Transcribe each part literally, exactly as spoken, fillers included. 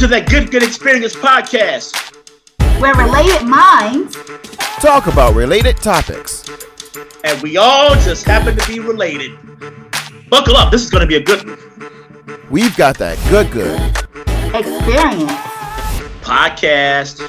welcome to that Good Good Experience podcast, where related minds talk about related topics, and we all just happen to be related. Buckle up, this is going to be a good one. We've got that Good Good Experience podcast,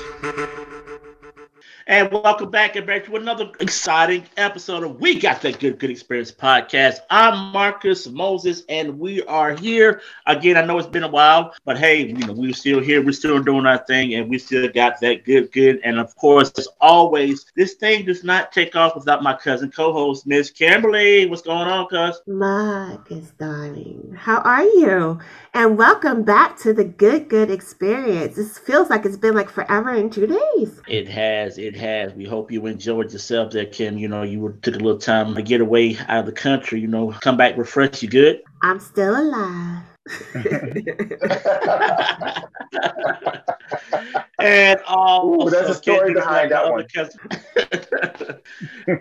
and welcome back and back to another exciting episode of We Got That Good Good Experience podcast. I'm Marcus Moses, and we are here again. I know it's been a while, but hey, you know, we're still here, we're still doing our thing, and we still got that good good. And of course, as always, this thing does not take off without my cousin co-host, Miss Kimberly. What's going on, cuz? Marcus, darling, how are you? And welcome back to the Good Good Experience. This feels like it's been like forever and two days. It has. It has. We hope you enjoyed yourself there, Kim. You know, you took a little time to get away out of the country, you know, come back refreshed. You good? I'm still alive. And all uh, there's a story behind that one.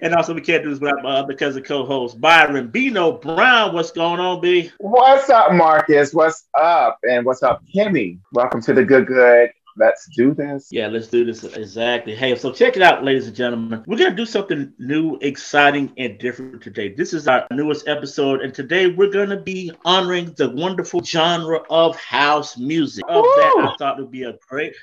And also, we can't do this without my other cousin co-host, Byron Bino Brown. What's going on, B? What's up, Marcus? What's up? And what's up, Kimmy? Welcome to the Good Good. Let's do this. Yeah, let's do this. Exactly. Hey, so check it out, ladies and gentlemen. We're going to do something new, exciting, and different today. This is our newest episode, and today we're going to be honoring the wonderful genre of house music. Of that, I thought it would be a great...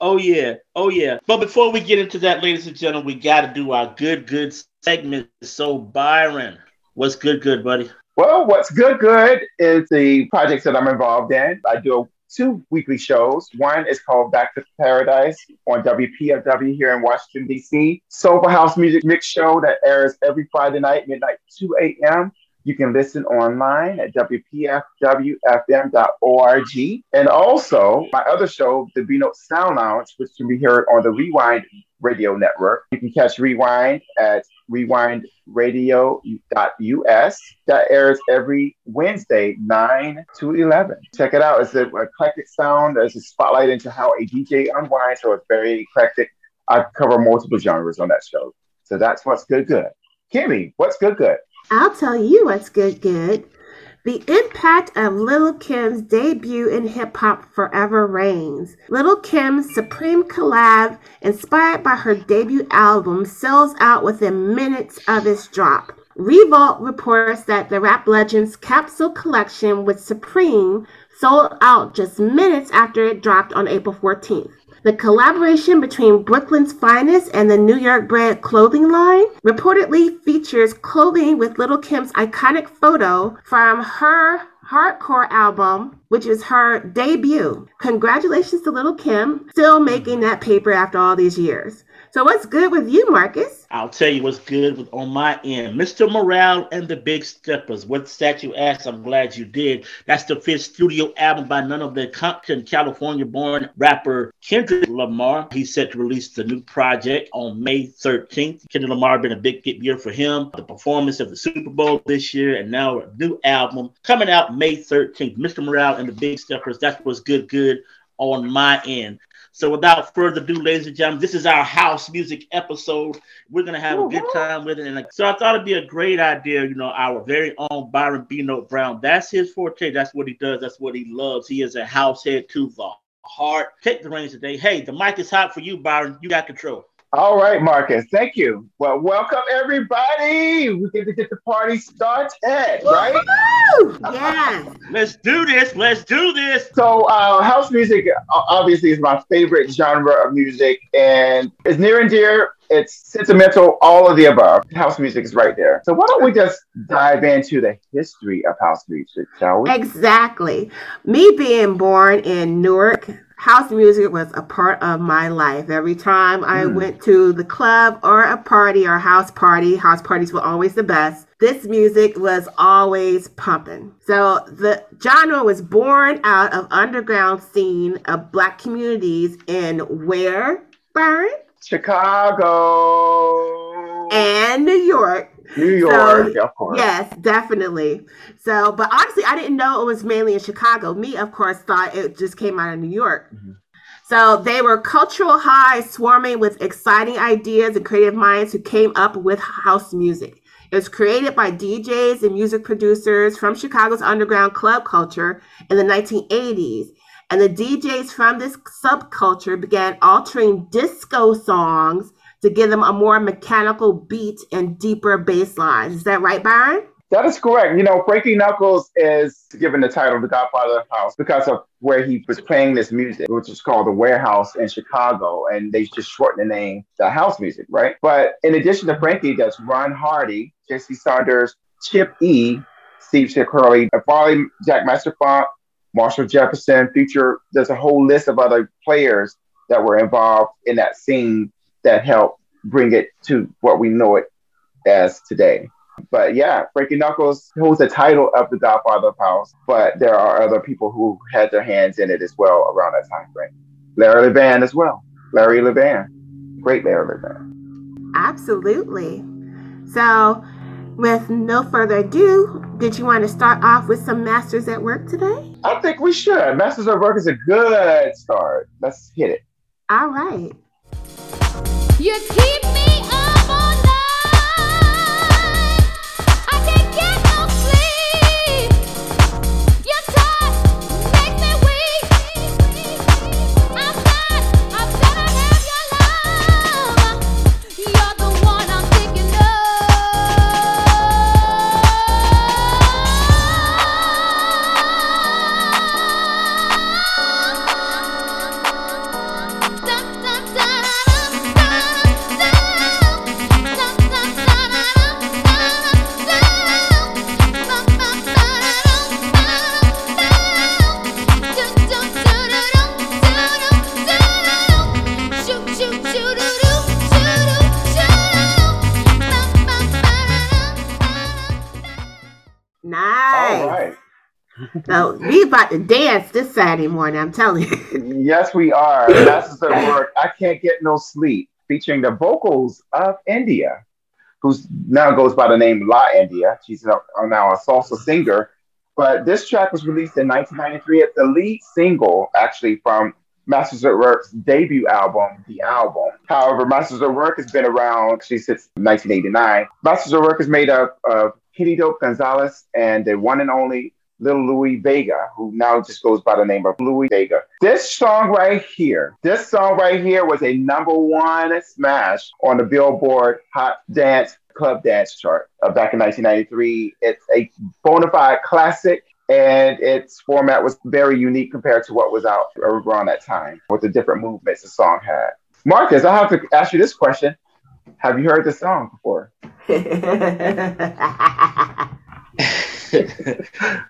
oh, yeah. Oh, yeah. But before we get into that, ladies and gentlemen, we got to do our Good Good segment. So, Byron, what's good, good, buddy? Well, what's good, good is the projects that I'm involved in. I do a two weekly shows. One is called Back to Paradise on W P F W here in Washington, D C Soulful House Music Mix Show that airs every Friday night, midnight, two a.m. You can listen online at W P F W F M dot org. And also, my other show, The B-Note Sound Lounge, which can be heard on the Rewind Radio Network. You can catch Rewind at rewind radio dot U S. That airs every Wednesday, nine to eleven. Check it out. It's an eclectic sound. There's a spotlight into how a D J unwinds, so it's very eclectic. I cover multiple genres on that show. So that's what's good, good. Kimmy, what's good, good? I'll tell you what's good, good. The impact of Lil' Kim's debut in hip-hop forever reigns. Lil' Kim's Supreme collab, inspired by her debut album, sells out within minutes of its drop. Revolt reports that the rap legend's capsule collection with Supreme sold out just minutes after it dropped on April fourteenth. The collaboration between Brooklyn's Finest and the New York-bred clothing line reportedly features clothing with Lil' Kim's iconic photo from her Hardcore album, which is her debut. Congratulations to Lil' Kim, still making that paper after all these years. So what's good with you, Marcus? I'll tell you what's good with, on my end. Mister Morale and the Big Steppers. What's that you asked? I'm glad you did. That's the fifth studio album by none of the Compton, California-born rapper Kendrick Lamar. He's set to release the new project on May thirteenth. Kendrick Lamar been a big year for him. The performance of the Super Bowl this year, and now a new album coming out May thirteenth. Mister Morale and the Big Steppers. That's what's good, good on my end. So without further ado, ladies and gentlemen, this is our house music episode. We're going to have mm-hmm. a good time with it. And so I thought it'd be a great idea, you know, our very own Byron Bino Brown. That's his forte. That's what he does. That's what he loves. He is a house head to the heart. Take the reins today. Hey, the mic is hot for you, Byron. You got control. All right, Marcus. Thank you. Well, welcome, everybody. We get to get the party started, right? Yeah. Let's do this. Let's do this. So uh, house music, obviously, is my favorite genre of music, and it's near and dear. It's sentimental, all of the above. House music is right there. So why don't we just dive into the history of house music, shall we? Exactly. Me being born in Newark, house music was a part of my life. Every time I mm. went to the club or a party or house party, house parties were always the best. This music was always pumping. So the genre was born out of underground scene of Black communities in where, Byron? Chicago and New York. New York, so, of course. Yes, definitely. So, but honestly, I didn't know it was mainly in Chicago. Me, of course, thought it just came out of New York. Mm-hmm. So they were cultural highs swarming with exciting ideas and creative minds who came up with house music. It was created by D Js and music producers from Chicago's underground club culture in the nineteen eighties. and the D Js from this subculture began altering disco songs to give them a more mechanical beat and deeper bass lines. Is that right, Byron? That is correct. You know, Frankie Knuckles is given the title the Godfather of House because of where he was playing this music, which was called the Warehouse in Chicago, and they just shortened the name to house music, right? But in addition to Frankie, that's Ron Hardy, Jesse Saunders, Chip E., Steve Shirley, Farley, Jack Masterfont, Marshall Jefferson, Future. There's a whole list of other players that were involved in that scene that helped bring it to what we know it as today. But yeah, Frankie Knuckles holds the title of the Godfather of House, but there are other people who had their hands in it as well around that time frame. Larry Levan as well. Larry Levan. Great Larry Levan. Absolutely. So with no further ado, did you want to start off with some Masters at Work today? I think we should. Masters at Work is a good start. Let's hit it. All right. You keep me up on the So we about to dance this Saturday morning, I'm telling you. Yes, we are. Masters at Work, I Can't Get No Sleep, featuring the vocals of India, who now goes by the name La India. She's now a salsa singer. But this track was released in nineteen ninety-three. It's the lead single, actually, from Masters at Work's debut album, The Album. However, Masters at Work has been around actually since nineteen eighty-nine. Masters at Work is made up of Kenny Dope Gonzalez and the one and only Little Louie Vega, who now just goes by the name of Louie Vega. This song right here, this song right here was a number one smash on the Billboard Hot Dance Club Dance chart uh, back in nineteen ninety-three. It's a bona fide classic, and its format was very unique compared to what was out around that time with the different movements the song had. Marcus, I have to ask you this question. Have you heard this song before?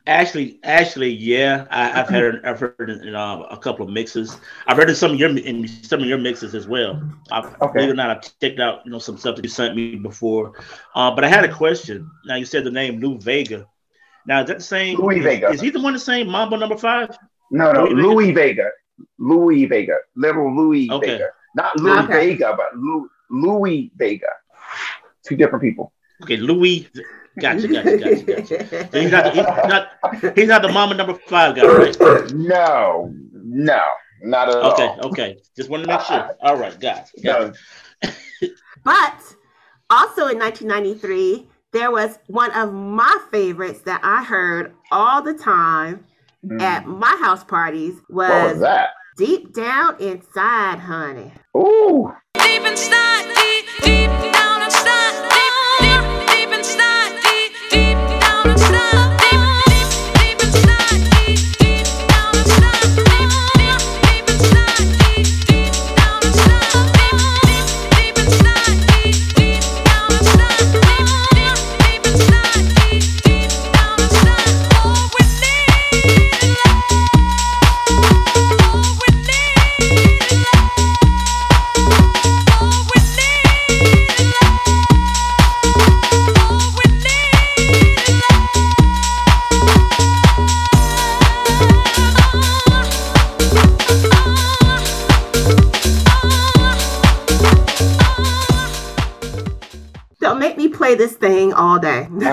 actually, actually, yeah, I, I've heard, I've heard in, in uh, a couple of mixes. I've heard in some of your in some of your mixes as well. I've, okay. Believe it or not, I've checked out you know some stuff that you sent me before. Uh, but I had a question. Now you said the name Lou Vega. Now is that the same? Louis is, Vega. Is he the one the same Mambo Number Five? No, no, Louis Vega. Louis Vega. Little Louis okay. Vega. Not Louis okay. Vega, but Lou, Louis Vega. Two different people. Okay, Louis. Gotcha, gotcha, gotcha, gotcha. So he's not, the, he's not, he's not the Mama Number Five guy, right? No, no, not at okay, all. Okay, okay. Just wanted to make sure. All right, guys. Gotcha. No. But also in nineteen ninety-three, there was one of my favorites that I heard all the time mm. at my house parties was, what was that? Deep Down Inside, honey. Ooh. Deep inside, deep, deep down inside. This thing all day. Uh, no.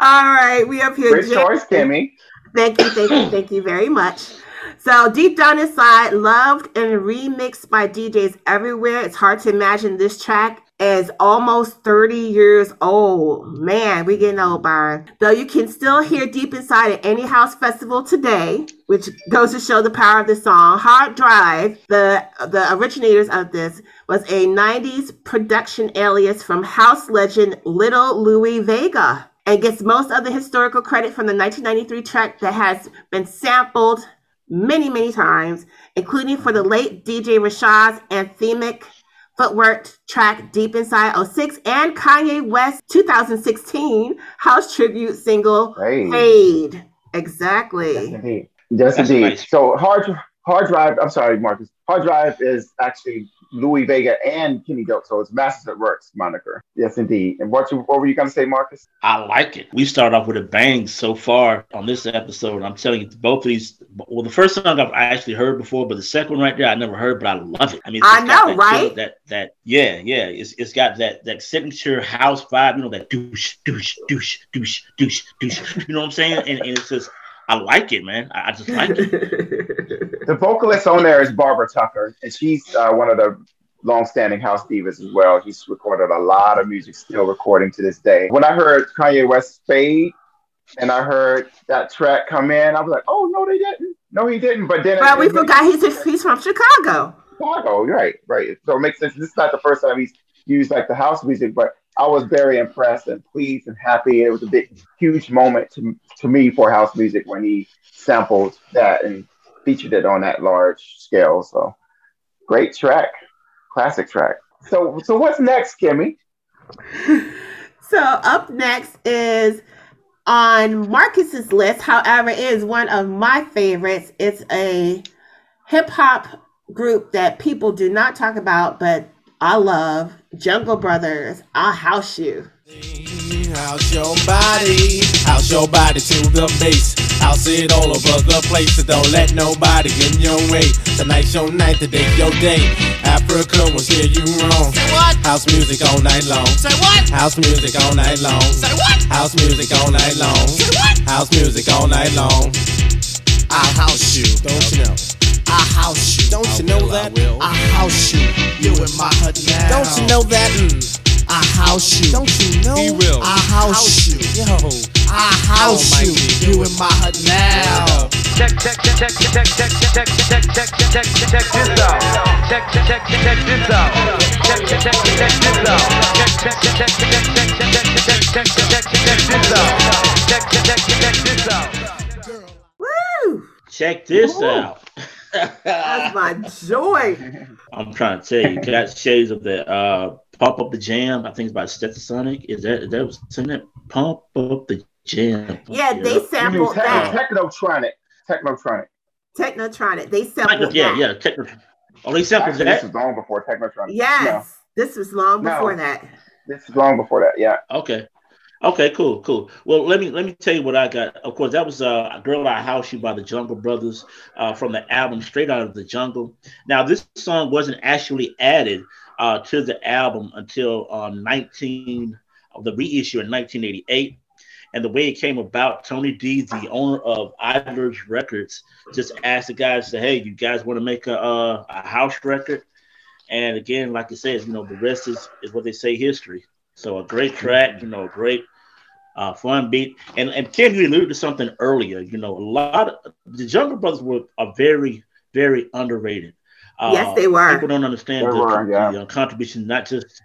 All right, we up here. Great choice, Kimmy. Thank you, thank you, thank you very much. So, Deep Down Inside, loved and remixed by D Js everywhere. It's hard to imagine this track is almost thirty years old. Man, we getting old, Byron. Though you can still hear Deep Inside at any house festival today, which goes to show the power of the song. Hard Drive, the the originators of this, was a nineties production alias from house legend Little Louie Vega, and gets most of the historical credit from the nineteen ninety-three track that has been sampled many, many times, including for the late D J Rashad's anthemic footwork track Deep Inside oh six and Kanye West's two thousand sixteen house tribute single Fade. Fade. Exactly. Yes, indeed. Yes, indeed. Nice. So hard, hard drive. I'm sorry, Marcus. Hard Drive is actually Louis Vega and Kenny Dope, so it's Masters at Work's moniker. Yes, indeed. And what, you, what were you going to say, Marcus? I like it. We start off with a bang so far on this episode. I'm telling you, both of these, well, the first song I've actually heard before, but the second one right there, I never heard, but I love it. I mean, it's I know, that right? Chill, that, that, yeah, yeah. It's It's got that that signature house vibe, you know, that douche, douche, douche, douche, douche, douche. You know what I'm saying? And, and it's just, I like it, man. I, I just like it. The vocalist on there is Barbara Tucker, and she's uh, one of the long-standing house divas as well. She's recorded a lot of music, still recording to this day. When I heard Kanye West's Fade, and I heard that track come in, I was like, "Oh no, they didn't. No, he didn't." But then, but we forgot he's he's from Chicago. Chicago, right, right. So it makes sense. This is not the first time he's used like the house music, but I was very impressed and pleased and happy. It was a big, huge moment to to me for house music when he sampled that and featured it on that large scale. So great track, classic track. So so what's next, Kimmy? So up next is on Marcus's list, however, it is one of my favorites. It's a hip hop group that people do not talk about, but I love Jungle Brothers. I'll house you. House your body, house your body to the base. House it all over the place, so don't let nobody get in your way. Tonight's your night, today's your day. Africa will steer you wrong. Say what? House music all night long. Say what? House music all night long. Say what? House music all night long. Say what? House music all night long. I house you, don't you know? I house you, don't you know that? I house you, you in my hut now. Don't you know that? I house you, don't you know? He will. I house you, yo. I house you, you in my hut now. Check, check, check, check, check, check, check, check, check, check, check, check this out. Check, check, check, check this out. Check, check, check, check this out. Check, check, check, check, check, check, check, check, check, check, check, check this out. Check, check, check, check this out. Woo! Check this out. That's my joy. I'm trying to tell you, got shades of the uh, Pump Up the Jam. I think it's by Stetsasonic. Is that that was that Pump Up the Jam? Yeah, they yeah. sampled that. Technotronic, Technotronic, Technotronic. They sampled yeah, that. Yeah, yeah, Technotronic. Oh, they sampled Actually, that. This was long before Technotronic. Yes, no. this was long no. before that. This is long before that. Yeah. Okay. Okay, cool, cool. Well, let me let me tell you what I got. Of course, that was uh, Girl I House You by the Jungle Brothers uh, from the album Straight Out of the Jungle. Now, this song wasn't actually added uh, to the album until uh, nineteen of the reissue in nineteen eighty-eight. And the way it came about, Tony D, the owner of Idlers Records, just asked the guys, say, hey, you guys want to make a, uh, a house record? And again, like I said, you know, the rest is, is what they say, history. So a great track, you know, a great uh, fun beat. And and Ken, you alluded to something earlier. You know, a lot of the Jungle Brothers were are very, very underrated. Uh, yes, they were. People don't understand they the, were, yeah. the uh, contribution, not just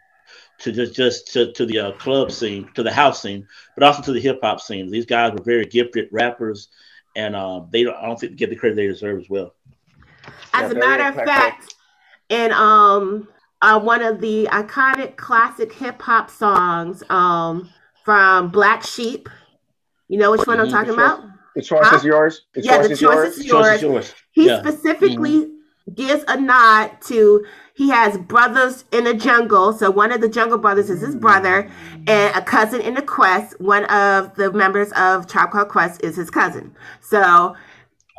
to just, just to, to the uh, club scene, to the house scene, but also to the hip hop scene. These guys were very gifted rappers, and uh, they don't, I don't think they get the credit they deserve as well. As yeah, a matter of fact, and um. Uh, one of the iconic classic hip hop songs um, from Black Sheep. You know which one mm-hmm. I'm talking the choice, about? The choice huh? is yours. The yeah, choice the, is choice yours. Is yours. The choice is yours. He yeah. specifically mm-hmm. gives a nod to, he has brothers in the jungle. So one of the Jungle Brothers is his brother, and a cousin in the Quest. One of the members of Tribe Called Quest is his cousin. So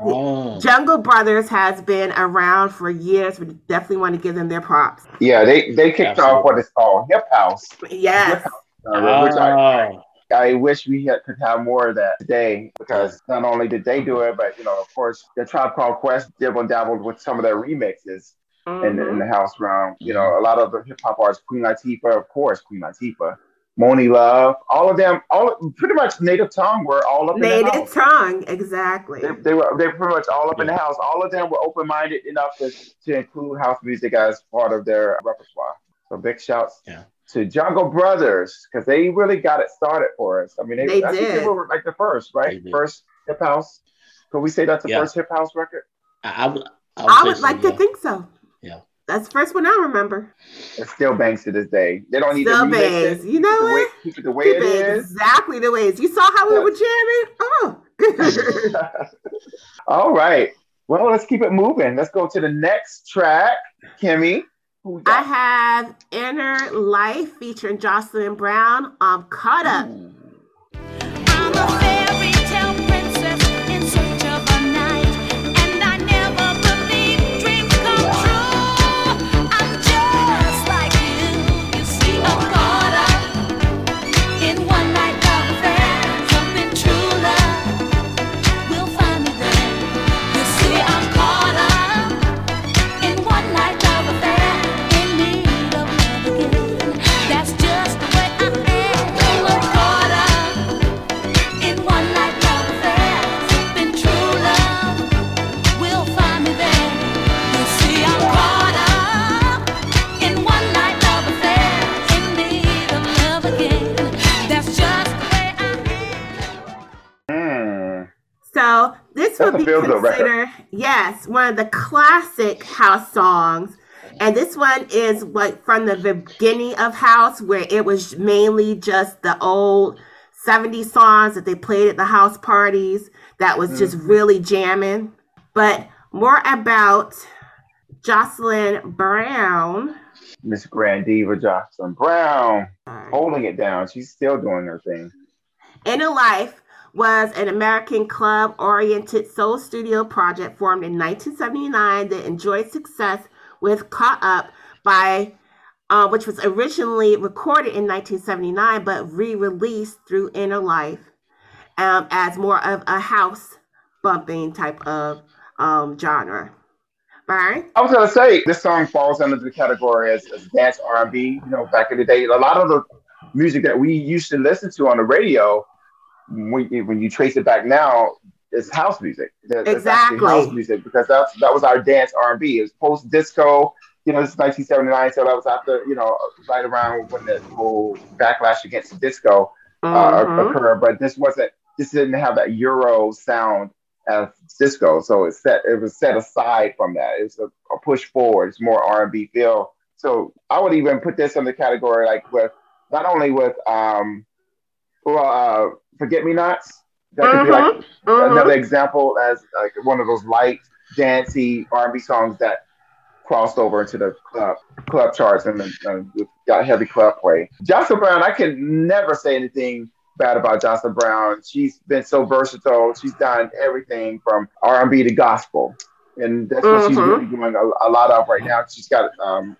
Oh. Jungle Brothers has been around for years. We definitely want to give them their props. Yeah, they, they kicked Absolutely. off what is called Hip House. Yes. Hip House, uh, which I, I wish we had, could have more of that today, because not only did they do it, but, you know, of course, the Tribe Called Quest dibble dabbled with some of their remixes. mm-hmm. in, in the house round. You know, a lot of the hip hop artists, Queen Latifah, of course, Queen Latifah, Moni Love, all of them, all pretty much Native Tongue were all up in Native the house. Native Tongue, exactly. They, they were they were pretty much all up yeah. in the house. All of them were open minded enough to, to include house music as part of their repertoire. So big shouts yeah. to Jungle Brothers, because they really got it started for us. I mean, they, they I did. think they were like the first, right? First hip house. Could we say that's the yeah. first hip house record? I, I would. I would, I would so, like yeah. to think so. Yeah. That's the first one I remember. It still bangs to this day. They don't need still to remix it. You know what? Keep it the way, keep it the way it, it is. Exactly the way it is. You saw how we were jamming? Oh. All right. Well, let's keep it moving. Let's go to the next track. Kimmy. Who I have Inner Life featuring Jocelyn Brown. I'm Caught Up. Mm. I'm a fairy tale princess in search of a night. And I never believed dreams come true. I'm just like you. You see, I'm caught up in one night love affair. Something true love will find me there. You see, I'm caught up in one night love affair. So this That's would be considered, yes, one of the classic house songs. And this one is what from the beginning of house, where it was mainly just the old seventies songs that they played at the house parties that was mm-hmm. just really jamming. But more about Jocelyn Brown. Miss Grand Diva Jocelyn Brown, right. holding it down. She's still doing her thing. Inner Life was an American club-oriented soul studio project formed in nineteen seventy-nine that enjoyed success with Caught Up, by, uh, which was originally recorded in nineteen seventy-nine but re-released through Inner Life um, as more of a house bumping type of um, genre. Byron? I was going to say, this song falls under the category as, as dance R and B. You know, back in the day, a lot of the music that we used to listen to on the radio, When, when you trace it back now, it's house music. It's exactly. house music, because that's that was our dance R and B. It was post disco. You know, this is nineteen seventy-nine, so that was after, you know, right around when the whole backlash against disco uh, mm-hmm. occurred. But this wasn't. This didn't have that Euro sound as disco, so it set. It was set aside from that. It's a, a push forward. It's more R and B feel. So I would even put this in the category like with not only with um, well. Uh, Forget Me Nots. That could be like uh-huh. Uh-huh. another example as like one of those light, dancey R and B songs that crossed over into the club club charts and uh, got heavy club play. Jocelyn Brown, I can never say anything bad about Jocelyn Brown. She's been so versatile. She's done everything from R and B to gospel, and that's what uh-huh. she's really doing a, a lot of right now. She's got um,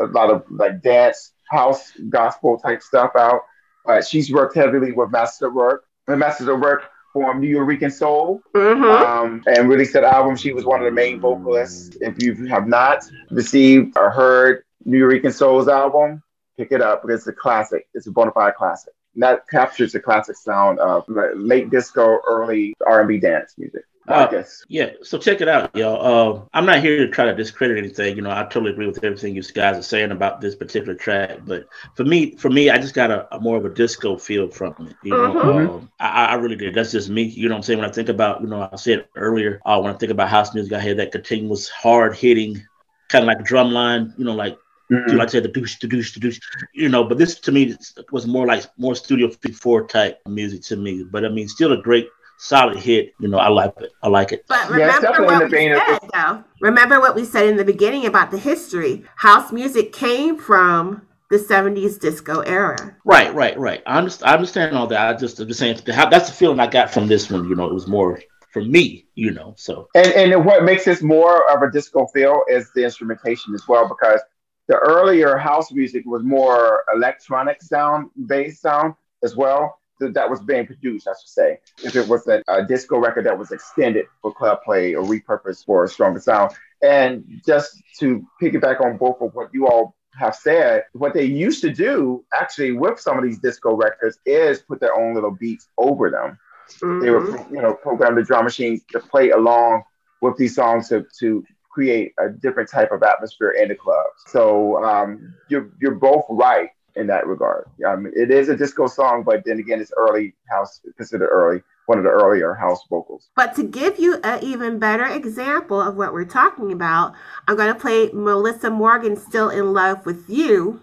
a lot of like dance, house, gospel type stuff out. Uh, she's worked heavily with Masters at Work. And Masters at Work formed New Eureka Soul mm-hmm. um, and released that album. She was one of the main vocalists. If you have not received or heard New Eureka Soul's album, pick it up, because it's a classic. It's a bona fide classic. And that captures the classic sound of late disco, early R and B dance music. Uh, I guess. Yeah, so check it out, y'all. Uh, I'm not here to try to discredit anything. You know, I totally agree with everything you guys are saying about this particular track. But for me, for me, I just got a, a more of a disco feel from it. You know, mm-hmm. uh, I, I really did. That's just me. You know what I'm saying? When I think about, you know, I said earlier, uh, when I think about house music, I hear that continuous hard hitting, kind of like a drum line, you know, like, mm-hmm. you know, I said the douche, the douche, the douche, you know, but this to me was more like more Studio fifty-four type music to me. But I mean, still a great, solid hit. You know, I like it. I like it. But remember yeah, what we said, though. Remember what we said in the beginning about the history. House music came from the seventies disco era. Right, right, right. I understand, I understand all that. I just, I'm just saying, that's the feeling I got from this one. You know, it was more for me, you know, so. And, and what makes this more of a disco feel is the instrumentation as well, because the earlier house music was more electronic sound, bass sound as well. that was being produced, I should say. If it was a, a disco record that was extended for club play or repurposed for a stronger sound. And just to piggyback on both of what you all have said, what they used to do actually with some of these disco records is put their own little beats over them. Mm-hmm. They would, you know, program the drum machines to play along with these songs to, to create a different type of atmosphere in the club. So um, you're, you're both right in that regard. Um, it is a disco song, but then again, it's early house, considered early, one of the earlier house vocals. But to give you an even better example of what we're talking about, I'm going to play Melissa Morgan, Still in Love with You,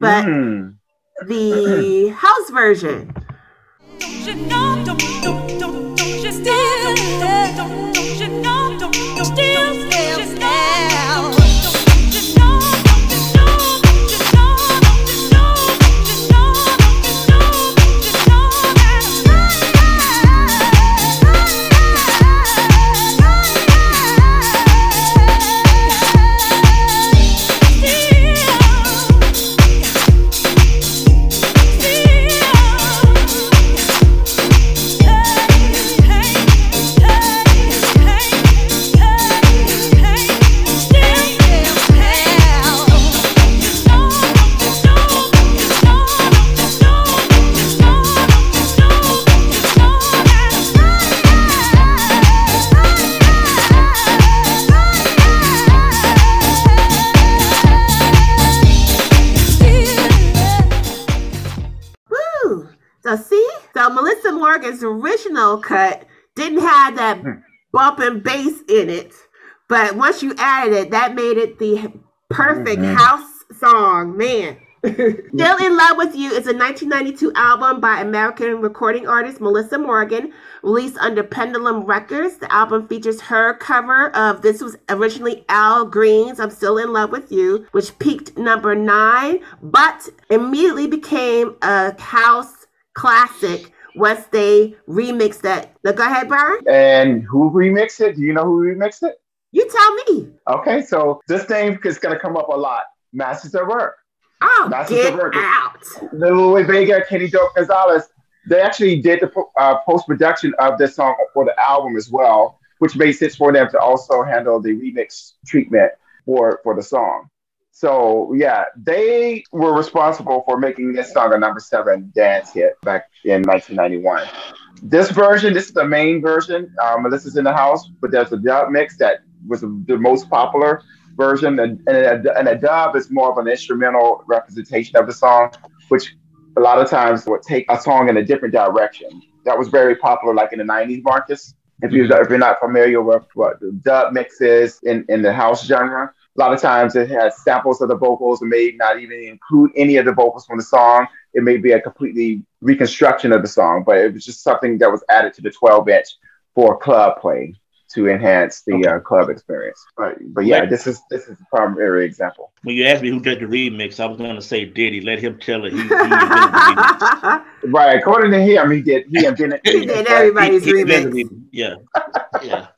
but mm. the house version. Don't you know, don't, don't, don't, don't you still, don't, don't, don't you know, don't, don't, still, still, still. Morgan's original cut didn't have that bump and bass in it, but once you added it, that made it the perfect mm-hmm. house song, man. Still in Love with You is a nineteen ninety-two album by American recording artist Melissa Morgan, released under Pendulum Records. The album features her cover of, this was originally Al Green's I'm Still in Love with You, which peaked number nine, but immediately became a house classic once they remixed that. Now, go ahead, Byron. And who remixed it? Do you know who remixed it? You tell me. Okay, so this name is going to come up a lot. Masters at Work. Oh, Masters get at Work. Out. Little Louie Vega, Kenny Dope Gonzalez. They actually did the uh, post-production of this song for the album as well, which made sense for them to also handle the remix treatment for, for the song. So, yeah, they were responsible for making this song a number seven dance hit back in nineteen ninety-one. This version, this is the main version. Um, Melissa's in the house, but there's a dub mix that was the most popular version. And, and, a, and a dub is more of an instrumental representation of the song, which a lot of times would take a song in a different direction. That was very popular, like in the nineties, Marcus. If you're, if you're not familiar with what the dub mix is in, in the house genre, a lot of times it has samples of the vocals and may not even include any of the vocals from the song. It may be a completely reconstruction of the song, but it was just something that was added to the twelve inch for club play to enhance the okay. uh, club experience. But, but yeah, this is this is the primary example. When you asked me who did the remix, I was going to say Diddy. Let him tell it. He, he right, according to him, he did. He invented, he did everybody's he, remix. He yeah, yeah.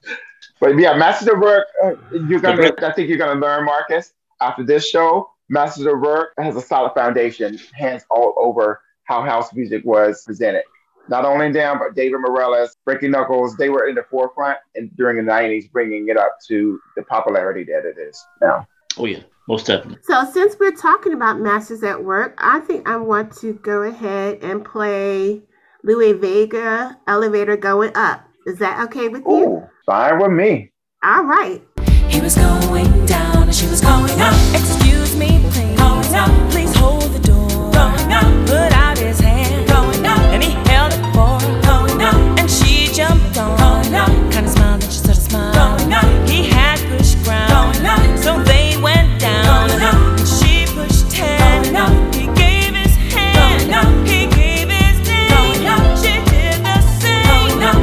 But yeah, Masters at Work, uh, you're gonna, I think you're gonna learn, Marcus, after this show, Masters at Work has a solid foundation, hands all over how house music was presented. Not only them, but David Morales, Frankie Knuckles, they were in the forefront and during the nineties, bringing it up to the popularity that it is now. Oh yeah, most definitely. So since we're talking about Masters at Work, I think I want to go ahead and play Louie Vega, Elevator Going Up. Is that okay with Ooh, you? Fine with me. All right. He was going down and she was going up. Excuse me, please. Going up. Please hold the door. Going up. Put out his hand. Going up. And he held it for. Going up. And she jumped on. Going up. Kind of smiled and she sort of smiled. Going up. He had pushed ground. Going up. So they went down. Going up. And she pushed him. Going up. He gave his hand. Going up. He gave his thing. Going up. She did the same. Going up.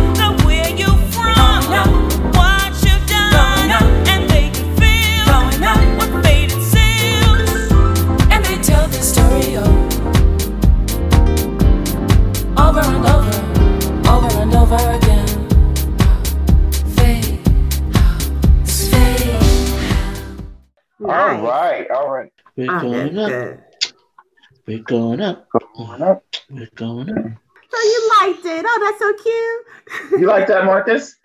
Over again. Fade. Fade. All right, all right. We're going up. We're going up. We're going up. We're going up. So you liked it. Oh, that's so cute. You like that, Marcus?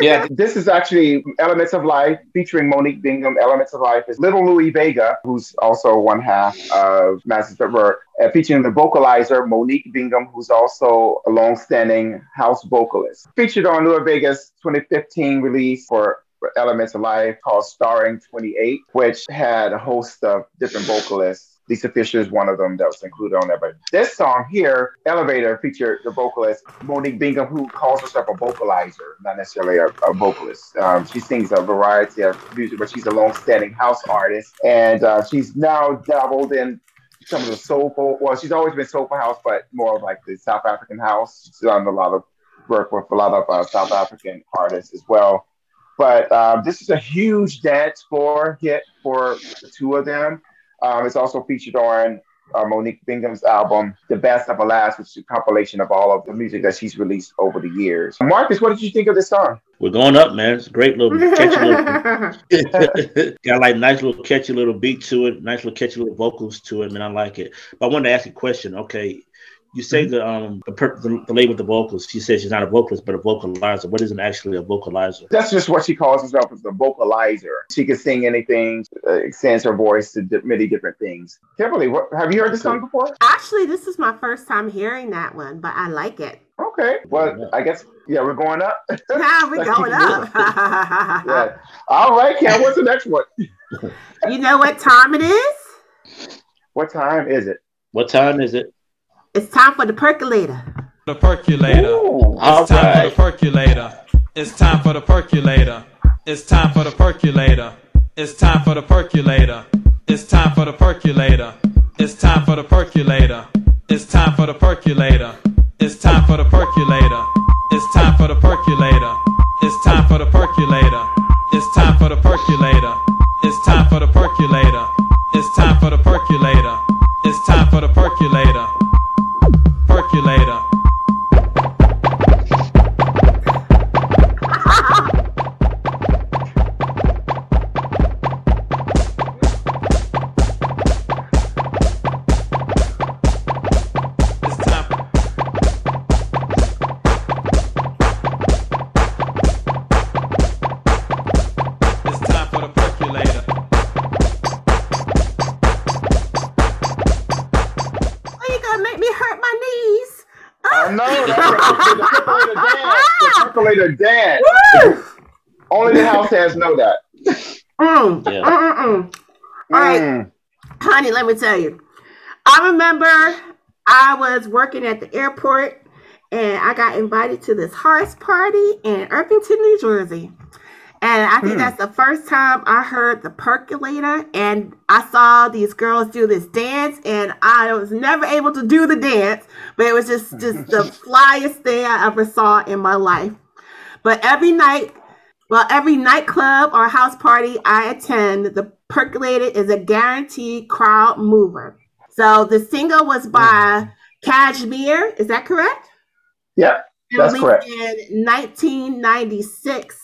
Yeah, this is actually Elements of Life featuring Monique Bingham. Elements of Life is Little Louie Vega, who's also one half of Masters at Work, uh, featuring the vocalizer Monique Bingham, who's also a long-standing house vocalist. Featured on Louie Vega's twenty fifteen release for Elements of Life called Starring twenty-eight, which had a host of different vocalists. Lisa Fisher is one of them that was included on there. But this song here, Elevator, featured the vocalist Monique Bingham, who calls herself a vocalizer, not necessarily a, a vocalist. Um, she sings a variety of music, but she's a long-standing house artist. And uh, she's now dabbled in some of the soulful, well, she's always been soulful house, but more like the South African house. She's done a lot of work with a lot of uh, South African artists as well. But um, this is a huge dance floor hit for the two of them. Um, it's also featured on uh, Monique Bingham's album, The Best of the Last, which is a compilation of all of the music that she's released over the years. Marcus, what did you think of this song? We're going up, man. It's a great little catchy little got like nice little catchy little beat to it, nice little catchy little vocals to it, man. I like it. But I wanted to ask you a question. Okay, you say the um the, per- the, the lady with the vocals, she says she's not a vocalist, but a vocalizer. What isn't actually a vocalizer? That's just what she calls herself, as a vocalizer. She can sing anything, uh, extends her voice to di- many different things. Kimberly, what, have you heard this song before? Actually, this is my first time hearing that one, but I like it. Okay, well, I guess, yeah, we're going up. Yeah, we're going up. Yeah. All right, Cam, what's the next one? You know what time it is? What time is it? What time is it? It's time for the percolator. The percolator. Ooh, it's time right. for the percolator. It's time for the percolator. It's time for the percolator. It's time for the percolator. It's time for the percolator. It's time for the percolator. It's time for the percolator. It's time for the percolator. It's time for the percolator. It's time for the percolator. It's time for the percolator. It's time for the percolator. It's time for the percolator. It's time for the percolator. Percolator. Dad. Woo! Only the house has know that. Mm, yeah. mm, mm. All right, mm. honey, let me tell you. I remember I was working at the airport and I got invited to this Hearts party in Irvington, New Jersey. And I think mm. that's the first time I heard the percolator, and I saw these girls do this dance, and I was never able to do the dance, but it was just, just the flyest thing I ever saw in my life. But every night, well, every nightclub or house party I attend, the percolator is a guaranteed crowd mover. So the single was by Cashmere. Is that correct? Yeah, that's released correct. In nineteen ninety-six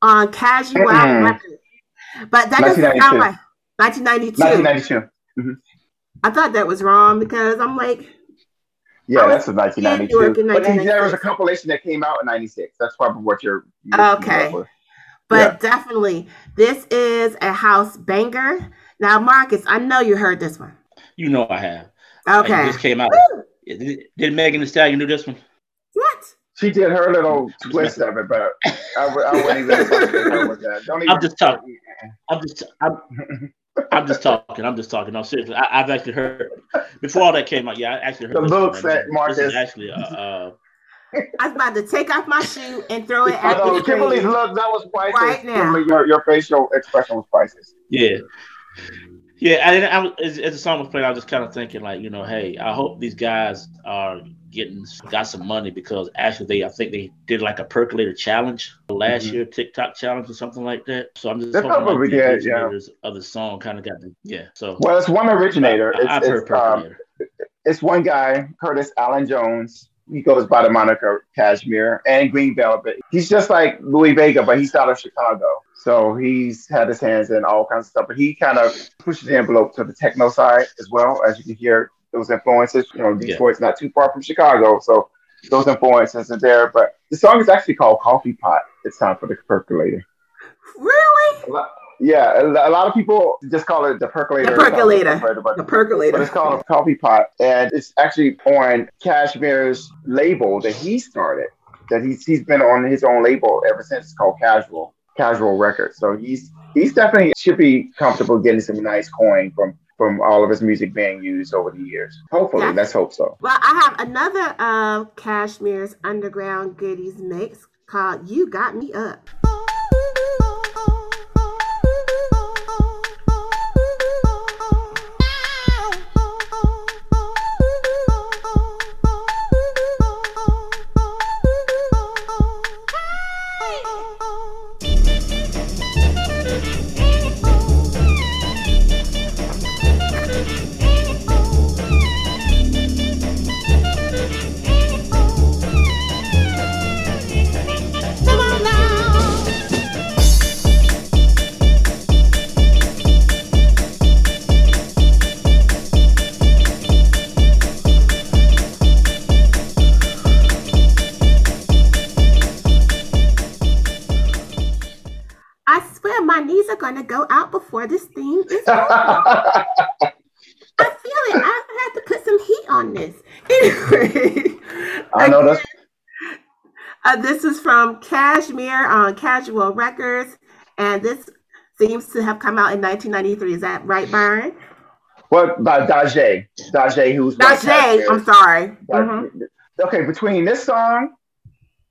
on Casual Mm-mm. Records. But that doesn't sound right. nineteen ninety-two nineteen ninety-two Mm-hmm. I thought that was wrong because I'm like... Yeah, that's a nineteen ninety-two But then there was a compilation that came out in ninety-six That's probably what you're... Okay. You're but yeah. definitely, this is a house banger. Now, Marcus, I know you heard this one. You know I have. Okay. And this came out. Did, did Megan Thee Stallion do this one? What? She did her little twist of it, but I, I wouldn't even... that. Don't even I'm just talking. I'm just... I'm... I'm just talking. I'm just talking. No, seriously. I, I've actually heard before all that came out. Yeah, I actually heard the looks at Marcus. This is actually, uh, uh, I was about to take off my shoe and throw it at you. Kimberly's look, that was priceless. Right now, your, your facial expression was priceless. Yeah, yeah. And I, I, as, as the song was playing, I was just kind of thinking, like, you know, hey, I hope these guys are getting got some money, because actually they, I think they did like a percolator challenge last mm-hmm. year, TikTok challenge or something like that. So I'm just that's hoping like the did, originators yeah. of the song kind of got the yeah. So well, it's one originator. I, it's, I've it's, heard percolator. Um, it's one guy, Curtis Allen Jones. He goes by the moniker Cashmere and Green Velvet. He's just like Louie Vega, but he's out of Chicago. So he's had his hands in all kinds of stuff, but he kind of pushes the envelope to the techno side as well, as you can hear those influences. You know, Detroit's yeah. not too far from Chicago, so those influences are there. But the song is actually called Coffee Pot. It's Time for the Percolator. Really? A lot, yeah, a, a lot of people just call it the percolator. The percolator. The percolator. But, the percolator. But it's called a Coffee Pot, and it's actually on Cashmere's label that he started. That he's he's been on his own label ever since. It's called Casual Casual Records. So he's he's definitely should be comfortable getting some nice coin from. From all of his music being used over the years. Hopefully, yeah. Let's hope so. Well, I have another uh, Cashmere's Underground Goodies mix called You Got Me Up. This thing is I feel it. I have to put some heat on this. Anyway, I know again, that's... Uh, this is from Cashmere on Casual Records, and this seems to have come out in nineteen ninety-three. Is that right, Byron? Well, by Dajay. Dajay, who's Dajay. I'm sorry. Dajay. Mm-hmm. Okay, between this song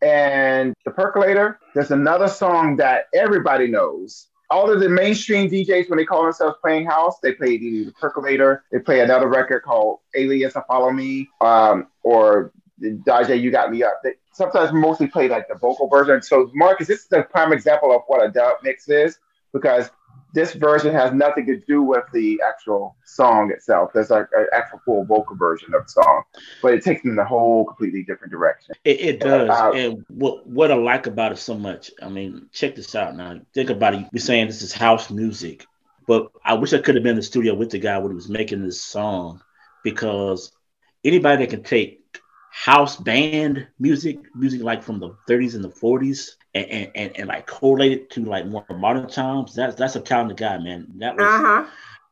and The Percolator, there's another song that everybody knows. All of the mainstream D Js, when they call themselves playing house, they play the Percolator. They play another record called Alias and Follow Me, um, or Dajay, You Got Me Up. They sometimes mostly play like the vocal version. So Marcus, this is the prime example of what a dub mix is, because this version has nothing to do with the actual song itself. There's like an actual full vocal version of the song, but it takes them in a whole completely different direction. It, it does. Uh, and what, what I like about it so much, I mean, check this out now. Think about it. You're saying this is house music, but I wish I could have been in the studio with the guy when he was making this song, because anybody that can take house band music, music like from the thirties and the forties, And, and and like correlated to like more modern times. That's that's a talented guy, man. That was uh-huh.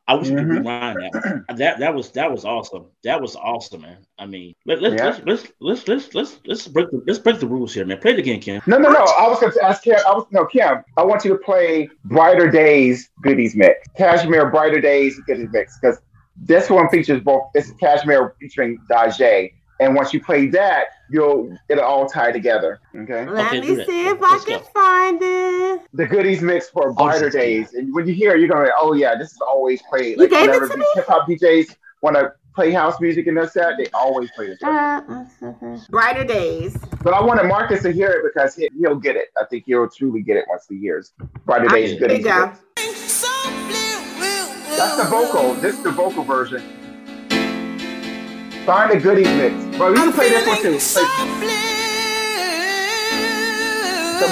I wish we mm-hmm. could rewind that. That that was that was awesome. That was awesome, man. I mean, let, let's, yeah. let's let's let's let's let's break the, let's break the rules here, man. Play it again, Kim. No, no, no. I was going to ask Kim. I was no Kim. I want you to play Brighter Days Goodies Mix, Cashmere Brighter Days Goodies Mix, because this one features both. It's Cashmere featuring Dajay. And once you play that, you'll it'll all tie together. Okay. Let okay, me see if Let's I can go. find it. The Goodies Mix for Brighter oh, Days. And when you hear it, you're gonna be, oh yeah, this is always played. Like, you gave whenever it to me? Hip hop D Js wanna play house music in their set, they always play this. Uh, mm-hmm. Brighter Days. But I wanted Marcus to hear it because he, he'll get it. I think he'll truly get it once he hears Brighter I, Days. Goodies Mix. That's the vocal. This is the vocal version. Find the Goodies Mix. Bro, you can play this one too. So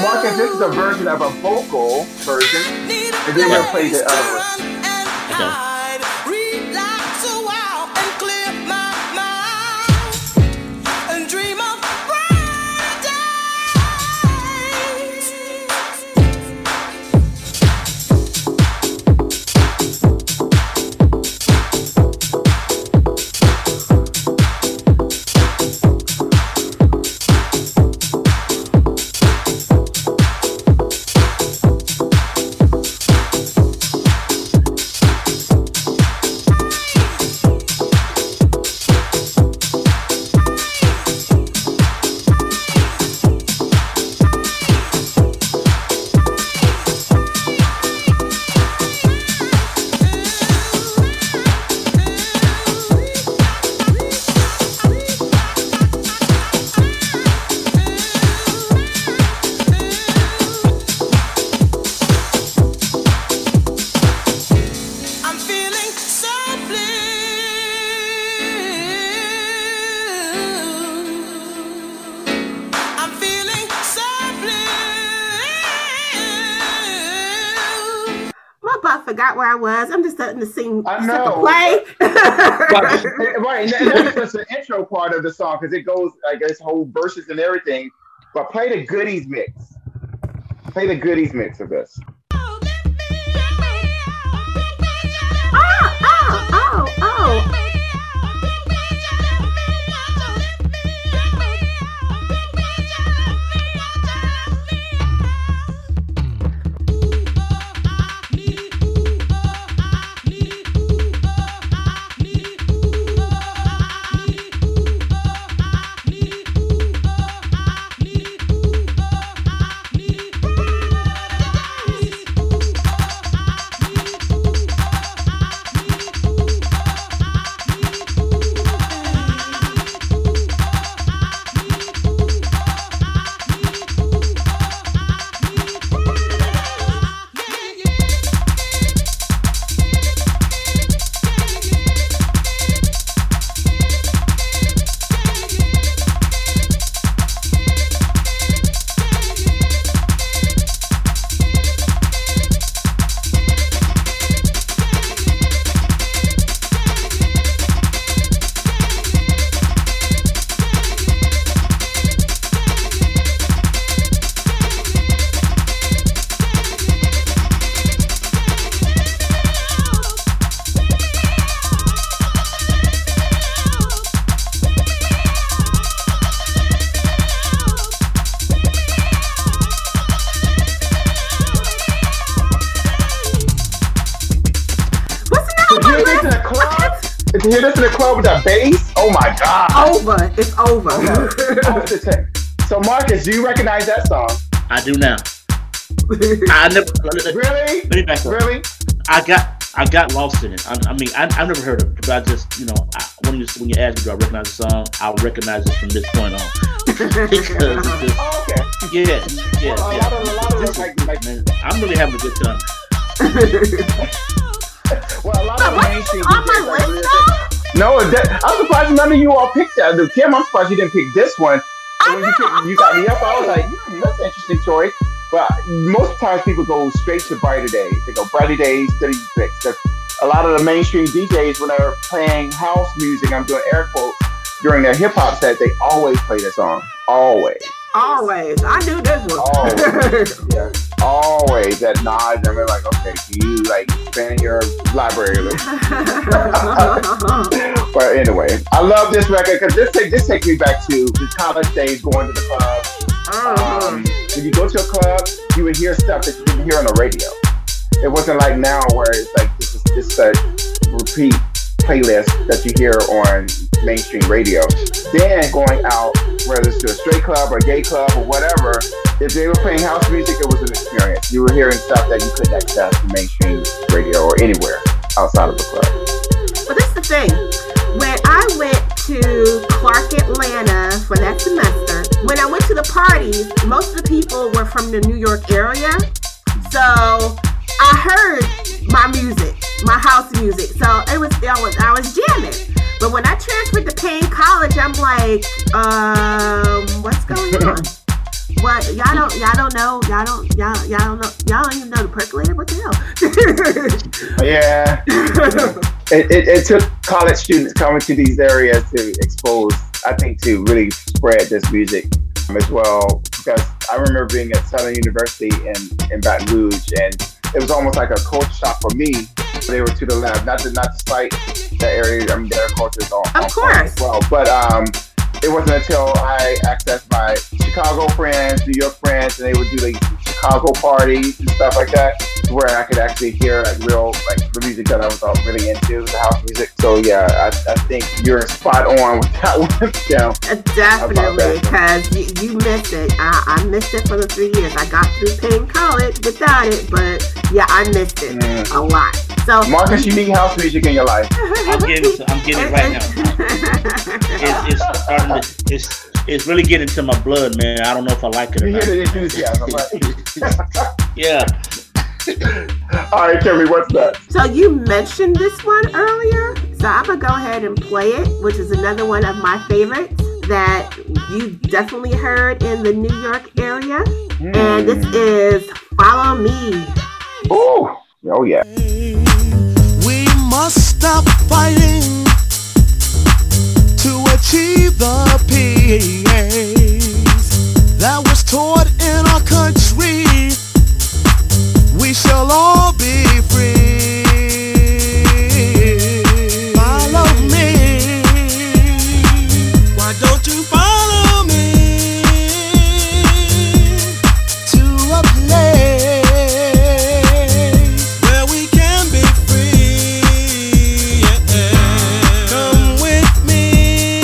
Marcus, this is a version of a vocal version. And then we'll play the other one. forgot where I was. I'm just starting to sing. I know. Play. Right. Right. And that, that's the intro part of the song because it goes like this whole verses and everything. But play the goodies mix. Play the goodies mix of this. Oh, oh, oh, oh. Hear this in the club with that bass? Oh my god! Over, it's over. over. So Marcus, do you recognize that song? I do now. I never really, let me back up. Really, I got, I got lost in it. I, I mean, I, I've never heard of it, but I just, you know, I, when you when you ask me do I recognize the song, I'll recognize it from this point on. Because it's just, oh, okay. Yeah, yeah, well, yeah. Of, of of is, like, like, man, I'm really having a good time. Well, a lot but of mainstream. No, that, I'm surprised none of you all picked that. Kim, I'm surprised you didn't pick this one. So when you, picked, you got me up, I was like, hmm, that's an interesting choice. But most times people go straight to brighter days. They go brighter days, thirty picks. Because a lot of the mainstream D Js, when they're playing house music, I'm doing air quotes, during their hip hop set, they always play this song. Always. Always. I knew this one. Always. Yeah. Always. That nod. And we're like, okay, do you like expand your library list? But anyway, I love this record because this take this takes me back to the college days, going to the club. Oh. Um, when you go to a club, you would hear stuff that you didn't hear on the radio. It wasn't like now where it's like this is just a repeat playlist that you hear on mainstream radio. Then going out, whether it's to a straight club or a gay club or whatever, if they were playing house music, it was an experience. You were hearing stuff that you couldn't access from mainstream radio or anywhere outside of the club. But that's the thing. When I went to Clark, Atlanta for that semester, when I went to the parties, most of the people were from the New York area. So I heard my music, my house music. So it was, I was, I was jamming. But when I transferred to Payne College, I'm like, um, what's going on? What y'all don't y'all don't know y'all don't y'all y'all don't know y'all don't even know the percolator? What the hell? Yeah, it, it it took college students coming to these areas to expose, I think, to really spread this music as well. Because I remember being at Southern University in in Baton Rouge, and it was almost like a culture shock for me. They were to the left, not to not despite that area. I mean, their culture is on, of course, as well. But um, it wasn't until I accessed my Chicago friends, New York friends, and they would do like Chicago parties and stuff like that, where I could actually hear like real like the music that I was really into, the house music. So yeah, I, I think you're spot on with that one. Yeah, definitely, because you, you missed it. I, I missed it for the three years. I got through Payne College without it, but yeah, I missed it mm. a lot. So Marcus, you need house music in your life. I'm getting, I'm getting it right now. It's, it's starting to, it's, it's really getting to my blood, man. I don't know if I like it or you not. Hear the enthusiasm, right? Yeah. All right, Kimmy, what's that? So you mentioned this one earlier, so I'm going to go ahead and play it, which is another one of my favorites that you definitely heard in the New York area. Mm. And this is Follow Me. Ooh, Oh yeah. We must stop fighting to achieve the peace that was taught in our country. We shall all be free. Follow me. Why don't you follow me to a place where we can be free? Yeah. Come with me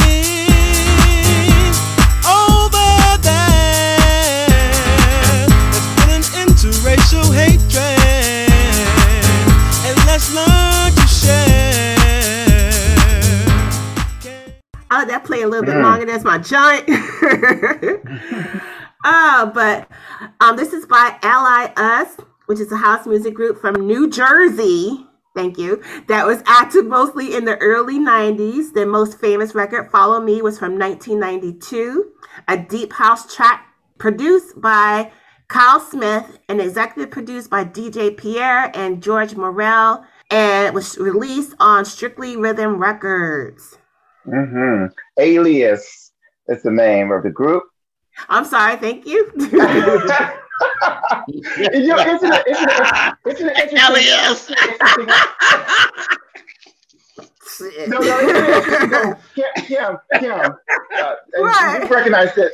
over there. There's been an interracial hate. Oh, that play a little bit longer. That's my giant. Oh, but um, this is by Alias, which is a house music group from New Jersey. Thank you. That was active mostly in the early nineties. Their most famous record, Follow Me, was from nineteen ninety-two. A deep house track produced by Kyle Smith and executive produced by D J Pierre and George Morrell. And it was released on Strictly Rhythm Records. Mm-hmm. Alias is the name of the group. I'm sorry, thank you. you know, it's an, it's an, it's an interesting, Alias. Interesting. no, no, it's an interesting. Yeah, yeah, yeah. Uh, right. You recognize that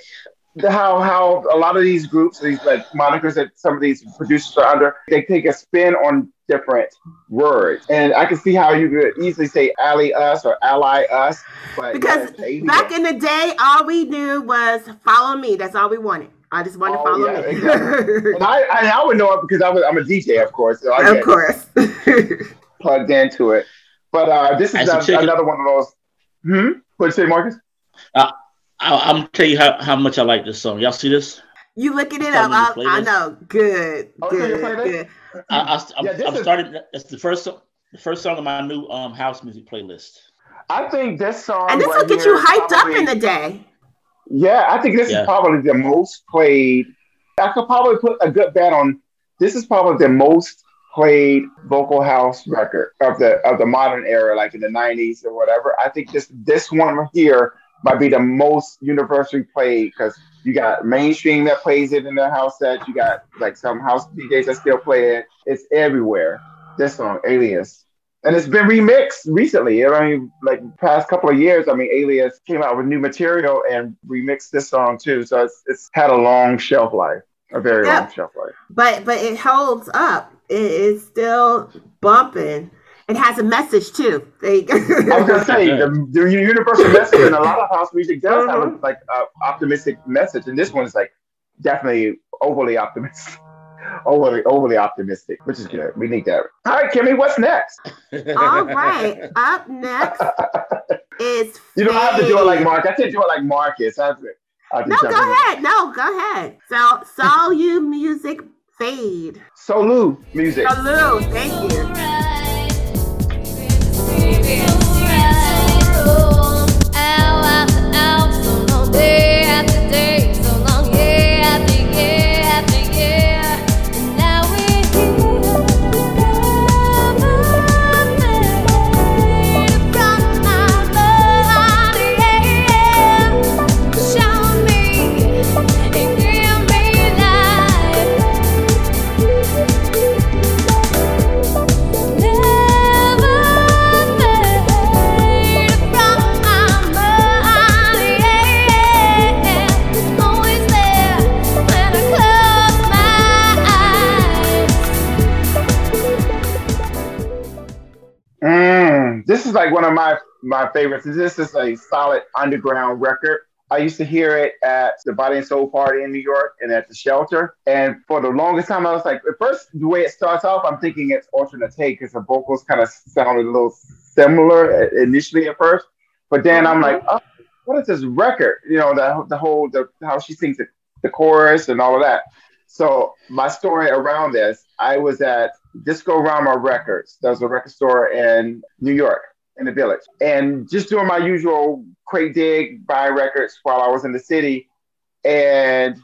the, how how a lot of these groups, these like monikers that some of these producers are under, they take a spin on different words, and I can see how you could easily say ally us or ally us, but because back in the day all we knew was follow me. That's all we wanted. I just wanted oh, to follow yeah, me exactly. And I, I I would know it because I was, I'm a D J, of course, so I of get course plugged into it. But uh this is a, another one of those. Hmm what'd you say, Marcus? uh, I, I'm gonna tell you how, how much I like this song. Y'all see this? You looking it up? I, I know. Good, oh, good, so good. I, I, I'm, yeah, I'm is, starting. That's the first, the first song of my new um, house music playlist. I think this song, and this right will get you hyped probably, up in the day. Yeah, I think this yeah. is probably the most played. I could probably put a good bet on this is probably the most played vocal house record of the of the modern era, like in the nineties or whatever. I think this this one here might be the most universally played, because you got mainstream that plays it in their house sets. You got like some house D Js that still play it. It's everywhere. This song, Alias. And it's been remixed recently. I mean, like past couple of years, I mean, Alias came out with new material and remixed this song too. So it's, it's had a long shelf life, a very yep. long shelf life. But but it holds up. It is still bumping. It has a message too. They- I was gonna say the, the universal message, and a lot of house music does have a, like an optimistic message, and this one is like definitely overly optimistic, overly overly optimistic, which is good. We need that. All right, Kimmy, what's next? All right, up next is Faye. You don't have to do it like Mark. I said do it like Marcus. I have to, I have to no, go ahead. In. No, go ahead. So, Solu Music, Fade. Solu Music. Solu, thank you. This is like one of my, my favorites. This is a solid underground record. I used to hear it at the Body and Soul Party in New York and at the Shelter. And for the longest time, I was like, at first, the way it starts off, I'm thinking it's alternate take because the vocals kind of sounded a little similar initially at first. But then I'm like, oh, what is this record? You know, the, the whole, the, how she sings the, the chorus and all of that. So my story around this, I was at Discorama Records. There's a record store in New York, in the Village. And just doing my usual crate dig, buying records while I was in the city. And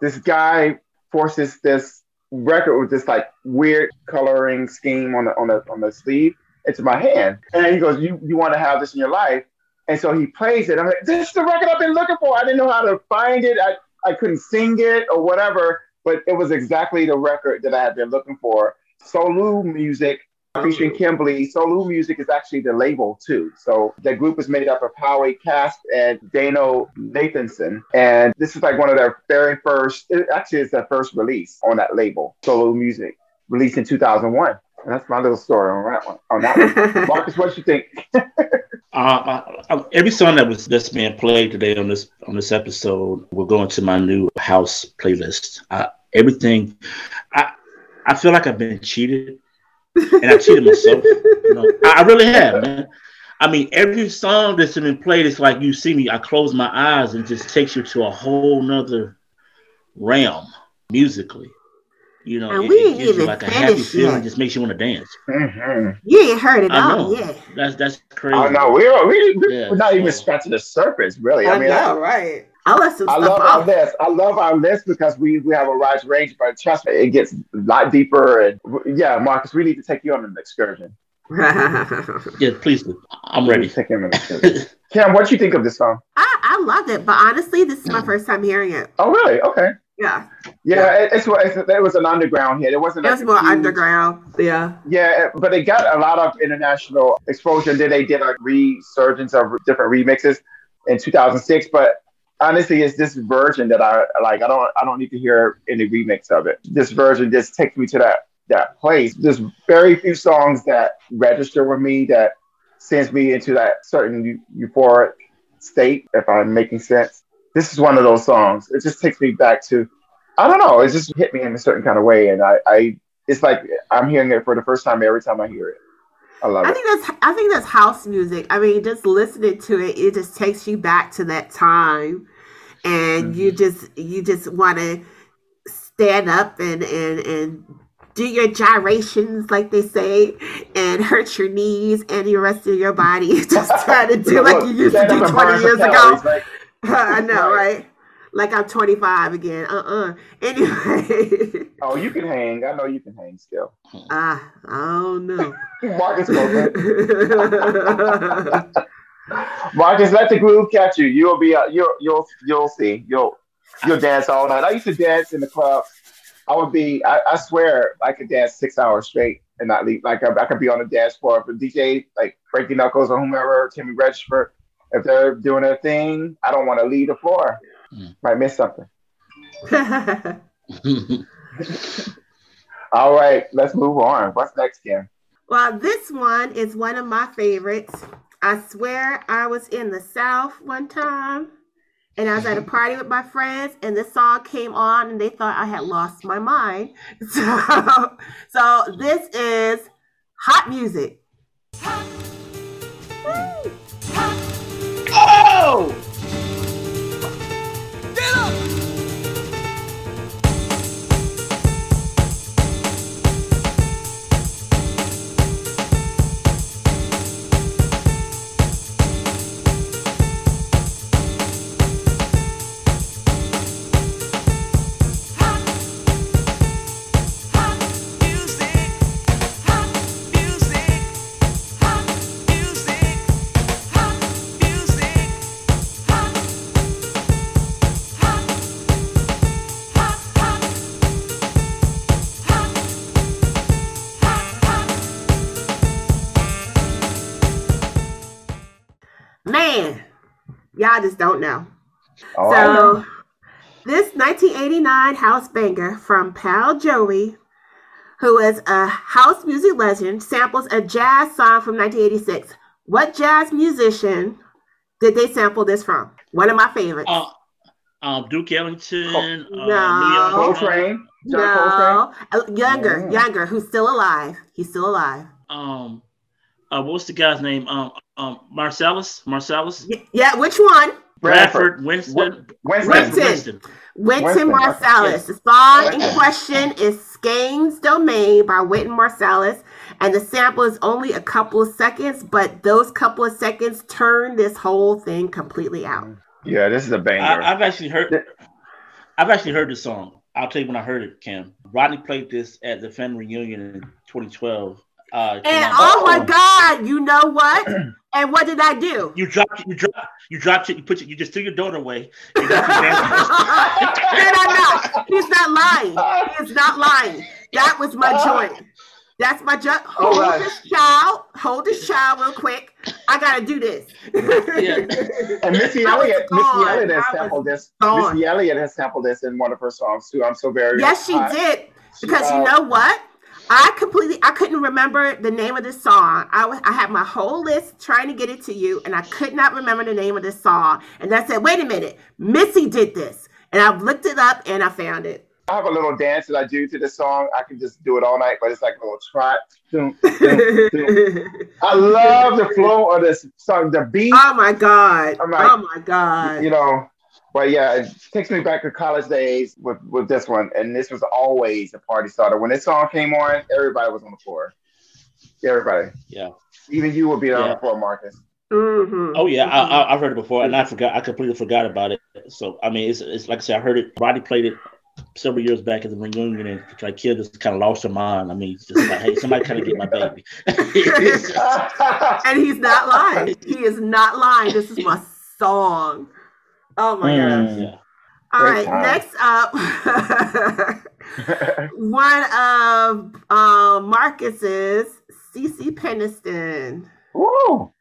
this guy forces this record with this like weird coloring scheme on the on the on the sleeve into my hand. And he goes, You you wanna have this in your life? And so he plays it. I'm like, this is the record I've been looking for. I didn't know how to find it. I, I couldn't sing it or whatever, but it was exactly the record that I had been looking for. Solu Music featuring Kimberly. Solu Music is actually the label too. So the group is made up of Howie Cast and Dano Nathanson. And this is like one of their very first, it actually is their first release on that label, Solu Music, released in two thousand one. And that's my little story on that one. On that one. Marcus, what do you think? uh, I, I, every song that was that's being played today on this on this episode will go into my new house playlist. Uh, everything, I I feel like I've been cheated, and I cheated myself. You know? I, I really have, man. I mean, every song that's been played, it's like you see me. I close my eyes and just takes you to a whole nother realm musically. You know, and it, we it gives you like a happy feeling, just makes you want to dance. Mm-hmm. You ain't heard it I all know. yet. That's that's crazy. Oh no, we're, we, we're yeah, not so. even scratching the surface, really. I, I mean, know, I, right? I love I love our off. list. I love our list because we, we have a wide range, but trust me, it gets a lot deeper. And yeah, Marcus, we need to take you on an excursion. yeah, please. I'm ready. Take him on an excursion. Cam, what you think of this song? I I loved it, but honestly, this is my first time hearing it. Oh really? Okay. Yeah. Yeah, yeah. It, it's, it's it was an underground hit. It wasn't. It was like more huge, underground. Yeah. Yeah, but it got a lot of international exposure. And then they did a resurgence of different remixes in two thousand six. But honestly, it's this version that I like. I don't. I don't need to hear any remix of it. This version just takes me to that that place. There's very few songs that register with me that sends me into that certain euphoric state. If I'm making sense. This is one of those songs. It just takes me back to, I don't know. It just hit me in a certain kind of way. And I, I it's like I'm hearing it for the first time every time I hear it. I love I it. Think that's, I think that's house music. I mean, just listening to it, it just takes you back to that time. And mm-hmm. you just you just want to stand up and, and, and do your gyrations, like they say, and hurt your knees and the rest of your body. Just try to do like you used to do twenty years ago. Like, I know, right? Like I'm twenty-five again. Uh-uh. Anyway. Oh, you can hang. I know you can hang still. Ah, uh, I don't know. Marcus, Marcus, let the groove catch you. You'll be. Uh, you'll. You'll. You'll see. You'll. You'll dance all night. I used to dance in the club. I would be. I, I swear, I could dance six hours straight and not leave. Like I, I could be on the dance floor for D J, like Frankie Knuckles or whomever, Timmy Redshirt. If they're doing their thing, I don't want to leave the floor. Mm. Might miss something. All right, let's move on. What's next, Kim? Well, this one is one of my favorites. I swear I was in the South one time, and I was at a party with my friends, and this song came on, and they thought I had lost my mind. So, so this is Hot Music. Hot. Woo. Hot. Oh! Get up! I just don't know. Oh, so this nineteen eighty-nine house banger from Pal Joey, who is a house music legend, samples a jazz song from nineteen eighty-six. What jazz musician did they sample this from? One of my favorites. Uh, um, Duke Ellington. Oh. Uh, no. Coltrane. No. Coltrane. Younger, yeah. younger, who's still alive. He's still alive. Um, uh, what's the guy's name? Um, Um, Marsalis, Marsalis. Yeah, which one? Bradford, Winston, Winston, Winston, Wynton Marsalis. The song in question is "Skane's Domain" by Wynton Marsalis, and the sample is only a couple of seconds, but those couple of seconds turn this whole thing completely out. Yeah, this is a banger. I, I've actually heard. I've actually heard this song. I'll tell you when I heard it, Kim. Rodney played this at the fan reunion in twenty twelve. Uh, and oh my home. God, you know what? And what did I do? You dropped it, you dropped you dropped it, you put it, you just threw your daughter away. You got your I not? He's not lying. He's not lying. That was my joy. That's my job. Hold right. this child. Hold this child real quick. I gotta do this. Yeah. And Missy Elliott, Missy Elliott has sampled this. Gone. Missy Elliott has sampled this in one of her songs too. I'm so very yes, she uh, did. Because she, uh, you know what? I completely I couldn't remember the name of this song. I I had my whole list trying to get it to you, and I could not remember the name of this song. And I said, wait a minute, Missy did this, and I've looked it up and I found it. I have a little dance that I do to this song. I can just do it all night, but it's like a little trot. Doom, doom, doom. I love the flow of this song, the beat. Oh my God. Like, oh my God. You know, but yeah, it takes me back to college days with, with this one. And this was always a party starter. When this song came on, everybody was on the floor. Everybody. Yeah. Even you would be on yeah. the floor, Marcus. Mm-hmm. Oh yeah, mm-hmm. I, I've heard it before, and I forgot. I completely forgot about it. So I mean, it's, it's like I said, I heard it. Rodney played it several years back at the reunion, and my kid just kind of lost her mind. I mean, just like, hey, somebody kind of get my baby. And he's not lying. He is not lying. This is my song. Oh my mm, gosh. Yeah. All Great right, time. Next up, one of uh, Marcus's, Ce Ce Peniston. Woo!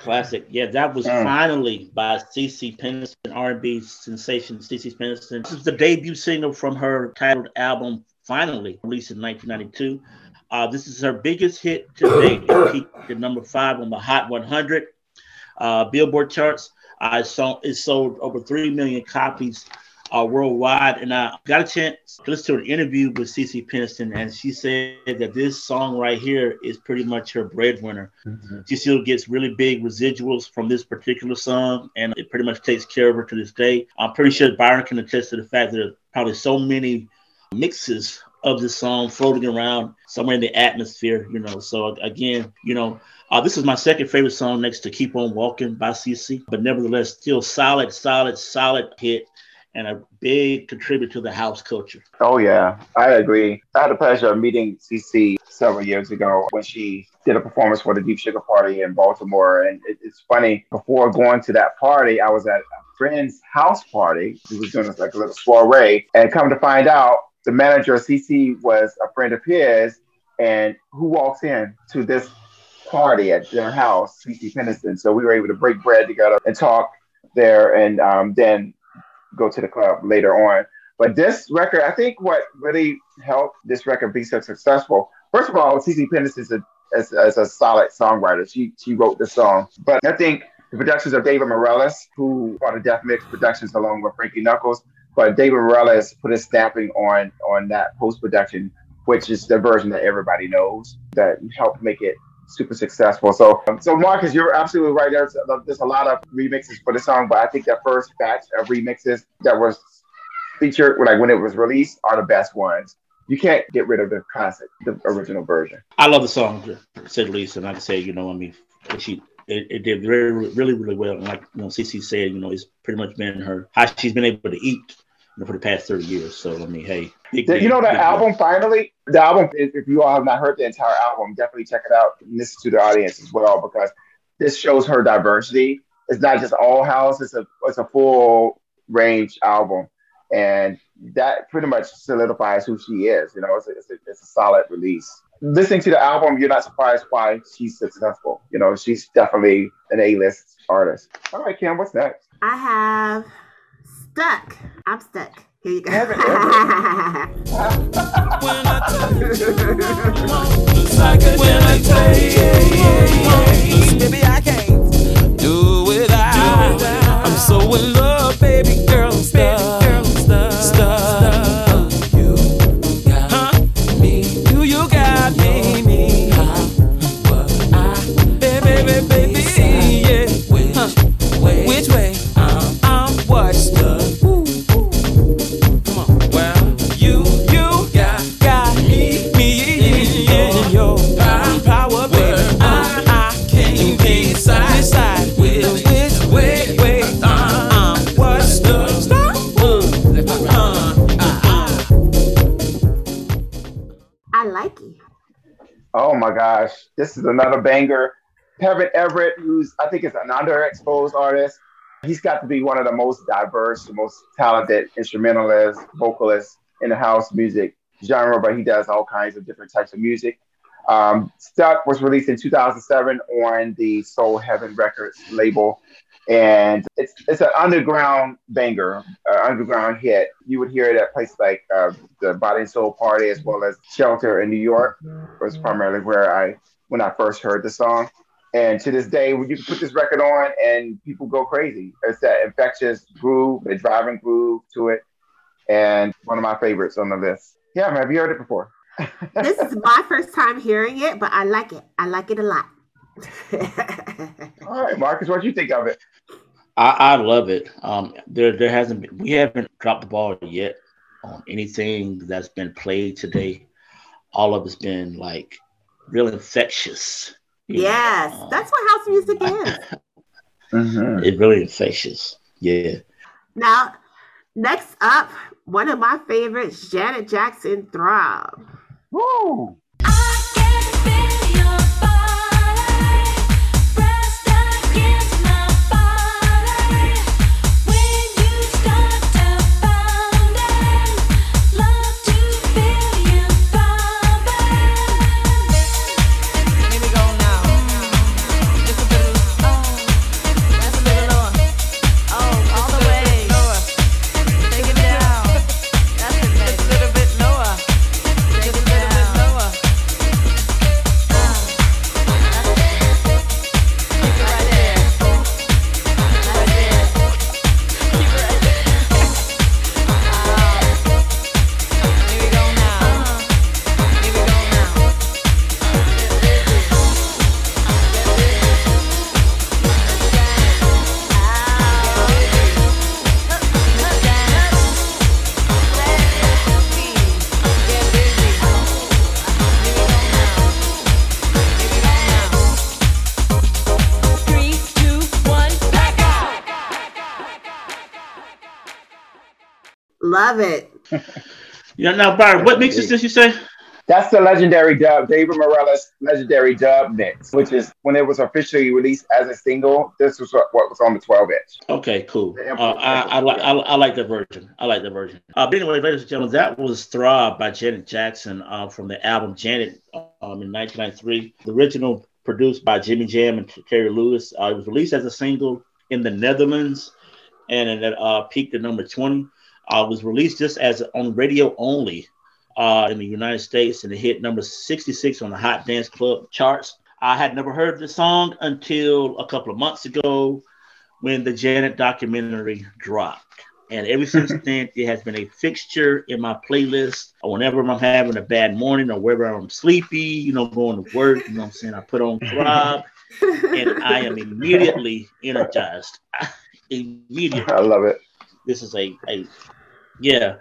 Classic. Yeah, that was mm. Finally by Ce Ce Peniston, R and B sensation Ce Ce Peniston. This is the debut single from her titled album, Finally, released in nineteen ninety-two. Uh, this is her biggest hit to date. It peaked at number five on the Hot one hundred uh, Billboard charts. Uh, so it sold over three million copies uh, worldwide. And I got a chance to listen to an interview with Ce Ce Peniston, and she said that this song right here is pretty much her breadwinner. Mm-hmm. She still gets really big residuals from this particular song, and it pretty much takes care of her to this day. I'm pretty sure Byron can attest to the fact that there's probably so many mixes of this song floating around somewhere in the atmosphere, you know. So again, you know, uh, this is my second favorite song next to Keep On Walking by Ce Ce, but nevertheless, still solid, solid, solid hit. And a big contributor to the house culture. Oh, yeah, I agree. I had the pleasure of meeting Ce Ce several years ago when she did a performance for the Deep Sugar Party in Baltimore. And it, it's funny, before going to that party, I was at a friend's house party. He was doing like a little soiree. And come to find out, the manager of Ce Ce was a friend of his. And who walks in to this party at their house? Ce Ce Peniston. So we were able to break bread together and talk there. And um, then go to the club later on. But this record, I think what really helped this record be so successful, first of all, Ce Ce Peniston is a, as, as a solid songwriter. She she wrote the song. But I think the productions of David Morales, who are the Death Mix productions along with Frankie Knuckles, but David Morales put his stamping on, on that post-production, which is the version that everybody knows, that helped make it super successful. So, so Marcus, you're absolutely right. There's, there's a lot of remixes for the song, but I think that first batch of remixes that was featured, like when it was released, are the best ones. You can't get rid of the classic, the original version. I love the song, said Lisa, and I can say, you know, I mean, she it, it did really, really, really well. And like you know, Ce Ce said, you know, it's pretty much been her how she's been able to eat for the past thirty years. So, I mean, hey. Big, big, you know, the album, big. Finally, the album, if you all have not heard the entire album, definitely check it out and listen to the audience as well, because this shows her diversity. It's not just all house. It's a it's a full range album, and that pretty much solidifies who she is. You know, it's a, it's a, it's a solid release. Listening to the album, you're not surprised why she's successful. You know, she's definitely an A-list artist. All right, Kim, what's next? I have Stuck. I'm Stuck. Here you go. Never, never. When I tell you, when I tell you, baby, I can't do without. I'm so in love, baby girl, I'm stuck. Oh my gosh, this is another banger. Kevin Everett, who's, I think, is an underexposed artist. He's got to be one of the most diverse, most talented instrumentalists, vocalists in the house music genre, but he does all kinds of different types of music. Um, Stuck was released in two thousand seven on the Soul Heaven Records label, and it's it's an underground banger, uh, underground hit. You would hear it at places like uh, the Body and Soul Party, as well as Shelter in New York, was primarily where I when I first heard the song. And to this day, when you put this record on, and people go crazy. It's that infectious groove, the driving groove to it, and one of my favorites on the list. Yeah, man, have you heard it before? This is my first time hearing it, but I like it. I like it a lot. All right, Marcus, what do you think of it? I, I love it. Um, there, there hasn't been, we haven't dropped the ball yet on anything that's been played today. All of it's been like real infectious. Yes, um, that's what house music is. Mm-hmm. It's really infectious. Yeah. Now, next up, one of my favorites, Janet Jackson, Throb. Woo! I can feel your body pressed against my body. When you start to find it, love to feel you bobbing. Here we go now. Just a little, oh, that's a little lower. Oh, all the way lower. Take it down. That's a little, little bit lower. Take it down. Love it. Yeah, now, Byron, what mix is this, you say? That's the legendary dub, David Morales' legendary dub mix, which is when it was officially released as a single. This was what was on the twelve inch. Okay, cool. Uh, I, I, like, I, I like that version. I like that version. Uh, but anyway, ladies and gentlemen, that was Throb by Janet Jackson uh, from the album Janet um, in nineteen ninety-three. The original produced by Jimmy Jam and Terry Lewis. Uh, it was released as a single in the Netherlands, and it uh, peaked at number twenty. Uh, was released just as on radio only uh, in the United States, and it hit number sixty-six on the Hot Dance Club charts. I had never heard the song until a couple of months ago when the Janet documentary dropped. And ever since then, it has been a fixture in my playlist. Whenever I'm having a bad morning or wherever I'm sleepy, you know, going to work, you know what I'm saying, I put on Throb, and I am immediately energized. Immediately. I love it. This is a, a Yeah,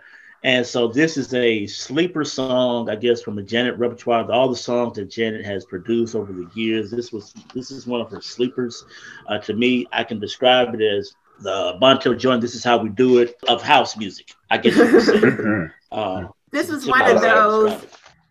and so this is a sleeper song, I guess, from the Janet repertoire. All the songs that Janet has produced over the years, this was this is one of her sleepers. Uh, to me, I can describe it as the Bonto joint. This is how we do it of house music, I guess you could say. uh, this was one of those.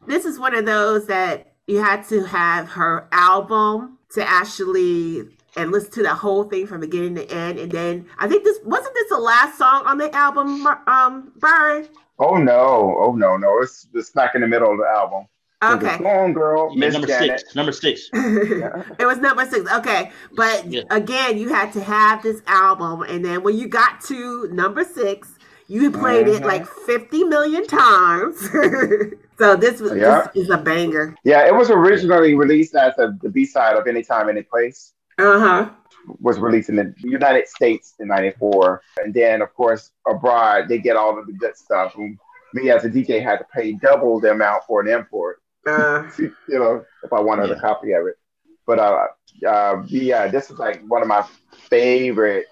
This is one of those that you had to have her album to actually and listen to that whole thing from beginning to end. And then I think this wasn't this the last song on the album, um, Byron? Oh no, oh no, no, it's the smack in the middle of the album. Okay. Come on, girl. Yeah, number Janet. six. Number six. Yeah. It was number six. Okay. But yeah. again, you had to have this album. And then when you got to number six, you played mm-hmm. it like fifty million times. So this was yeah. this is a banger. Yeah, it was originally released as a, the B-side of Any Time, Any Place. Uh-huh. Was released in the United States in ninety-four. And then, of course, abroad, they get all of the good stuff. And me as a D J had to pay double the amount for an import. Uh, you know, if I wanted yeah. a copy of it, but uh, uh, yeah, this is like one of my favorite,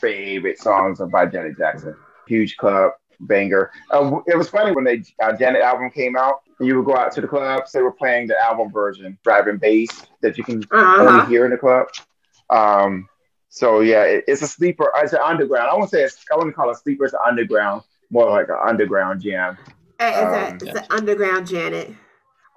favorite songs by Janet Jackson. Huge club banger. Uh, it was funny when the uh, Janet album came out. You would go out to the clubs; they were playing the album version, driving bass that you can uh-huh. only hear in the club. Um, so yeah, it, it's a sleeper. It's an underground. I won't say it's, I wouldn't call it sleeper. It's an underground, more like an underground jam. It's, um, a, it's yeah. an underground Janet.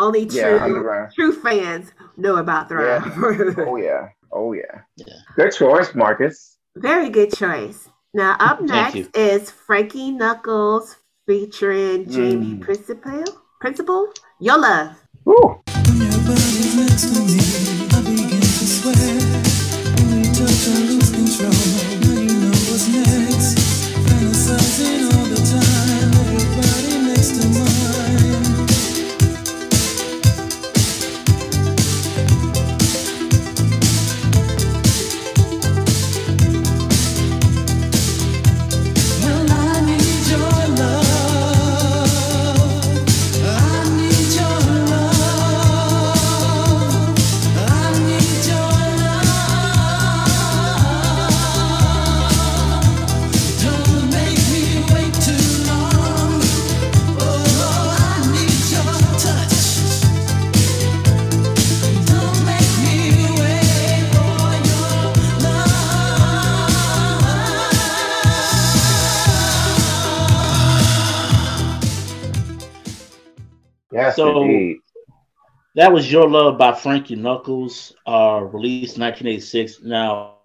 Only true, yeah, true fans know about Thrive. Yeah. Oh, yeah. Oh, yeah. yeah. Good choice, Marcus. Very good choice. Now, up next is Frankie Knuckles featuring Jamie mm. Principal. Principal, Your Love. Ooh. When your body looks to me, I begin to swear. When you touch, I lose control. Now you know what's next. Fantasizing all the time. Everybody next to mine. So indeed. That was Your Love by Frankie Knuckles, uh, released nineteen eighty-six. Now,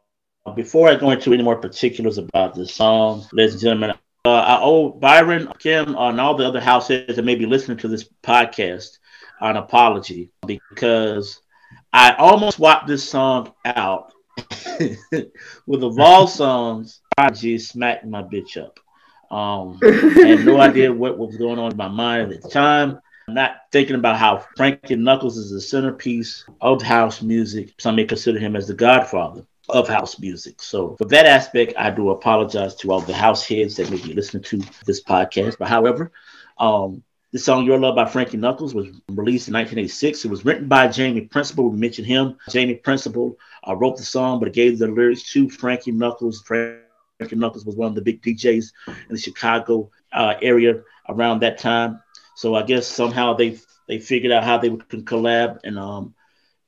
before I go into any more particulars about this song, ladies and gentlemen, uh, I owe Byron, Kim, uh, and all the other house heads that may be listening to this podcast an apology because I almost swapped this song out with a Vol songs, I G smacked my bitch up. Um, I had no idea what, what was going on in my mind at the time. I'm not thinking about how Frankie Knuckles is the centerpiece of house music. Some may consider him as the godfather of house music. So for that aspect, I do apologize to all the house heads that may be listening to this podcast. But however, um, the song Your Love by Frankie Knuckles was released in nineteen eighty-six. It was written by Jamie Principal. We mentioned him. Jamie Principal uh, wrote the song, but gave the lyrics to Frankie Knuckles. Frankie Knuckles was one of the big D Js in the Chicago uh, area around that time. So I guess somehow they they figured out how they could collab and um,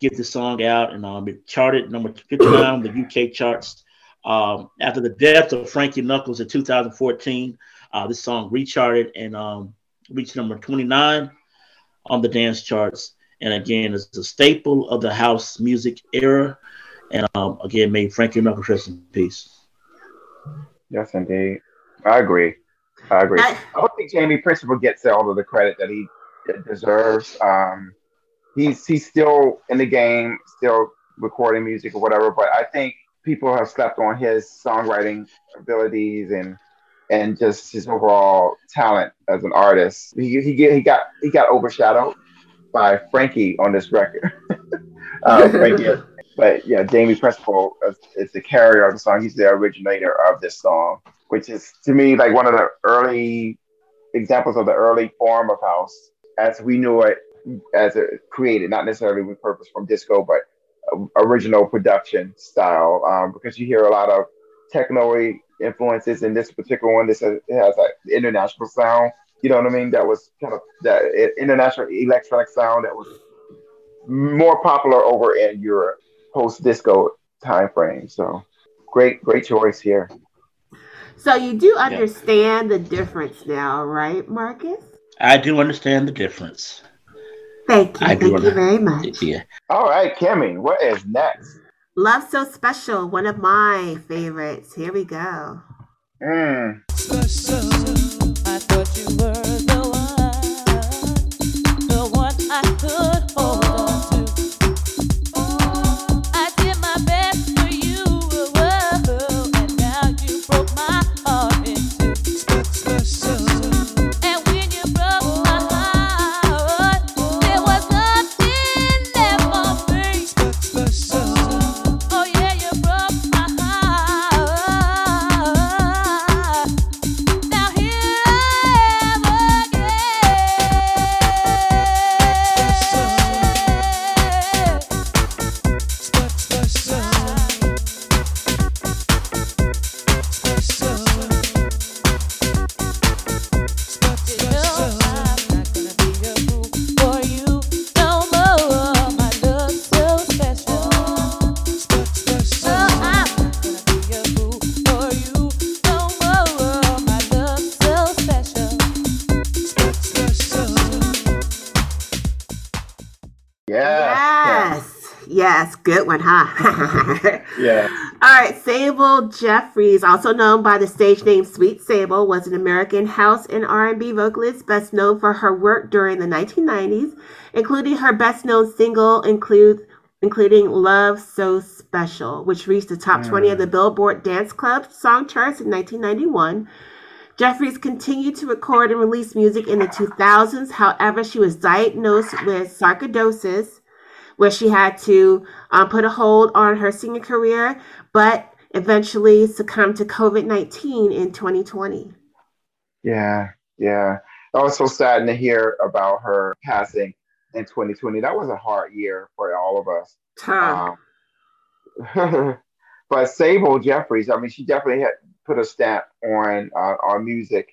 get the song out. And um, it charted number fifty-nine on the U K charts. Um, after the death of Frankie Knuckles in two thousand fourteen, uh, this song recharted and um, reached number twenty-nine on the dance charts. And again, it's a staple of the house music era. And um, again, made Frankie Knuckles rest in peace. Yes, indeed. I agree. I agree. I, I don't think Jamie Principal gets all of the credit that he deserves. Um, he's he's still in the game, still recording music or whatever. But I think people have slept on his songwriting abilities and and just his overall talent as an artist. He he, he got he got overshadowed by Frankie on this record. um, Frankie, but yeah, Jamie Principal is, is the carrier of the song. He's the originator of this song, which is, to me, like one of the early examples of the early form of house as we knew it, as it created, not necessarily with purpose from disco, but original production style, um, because you hear a lot of techno influences in this particular one. This has, it has like international sound, you know what I mean? That was kind of that international electronic sound that was more popular over in Europe post-disco time frame. So great, great choice here. So you do understand yeah. the difference now, right, Marcus? I do understand the difference. Thank you. I Thank you very much. Yeah. All right, Kimmy, what is next? Love So Special, one of my favorites. Here we go. Mm. Special, I thought you were the one, the one I could hold on to. I did my best for you, whoa, and now you broke my heart in two. Special, and when you broke my heart, there was nothing left for me. Special, oh yeah, you broke my heart. Now here I am again. Special, special, special. I'm not gonna be a fool for you no more. My love's so special. So I'm not gonna be a fool for you no more. My love's so special. Yeah. Yes. Yes. Good one, huh? Yeah. All right. Sable Jeffries, also known by the stage name Sweet Sable, was an American house and R and B vocalist best known for her work during the nineteen nineties, including her best known single includes including Love So Special, which reached the top twenty of the Billboard Dance Club song charts in nineteen ninety-one. Jeffries continued to record and release music in the two thousands. However, she was diagnosed with sarcoidosis, where she had to um, put a hold on her singing career, but eventually succumbed to COVID nineteen in twenty twenty. Yeah, yeah. That was so saddening to hear about her passing in twenty twenty. That was a hard year for all of us. Huh. Um, but Sable Jeffries, I mean, she definitely had put a stamp on uh, our music,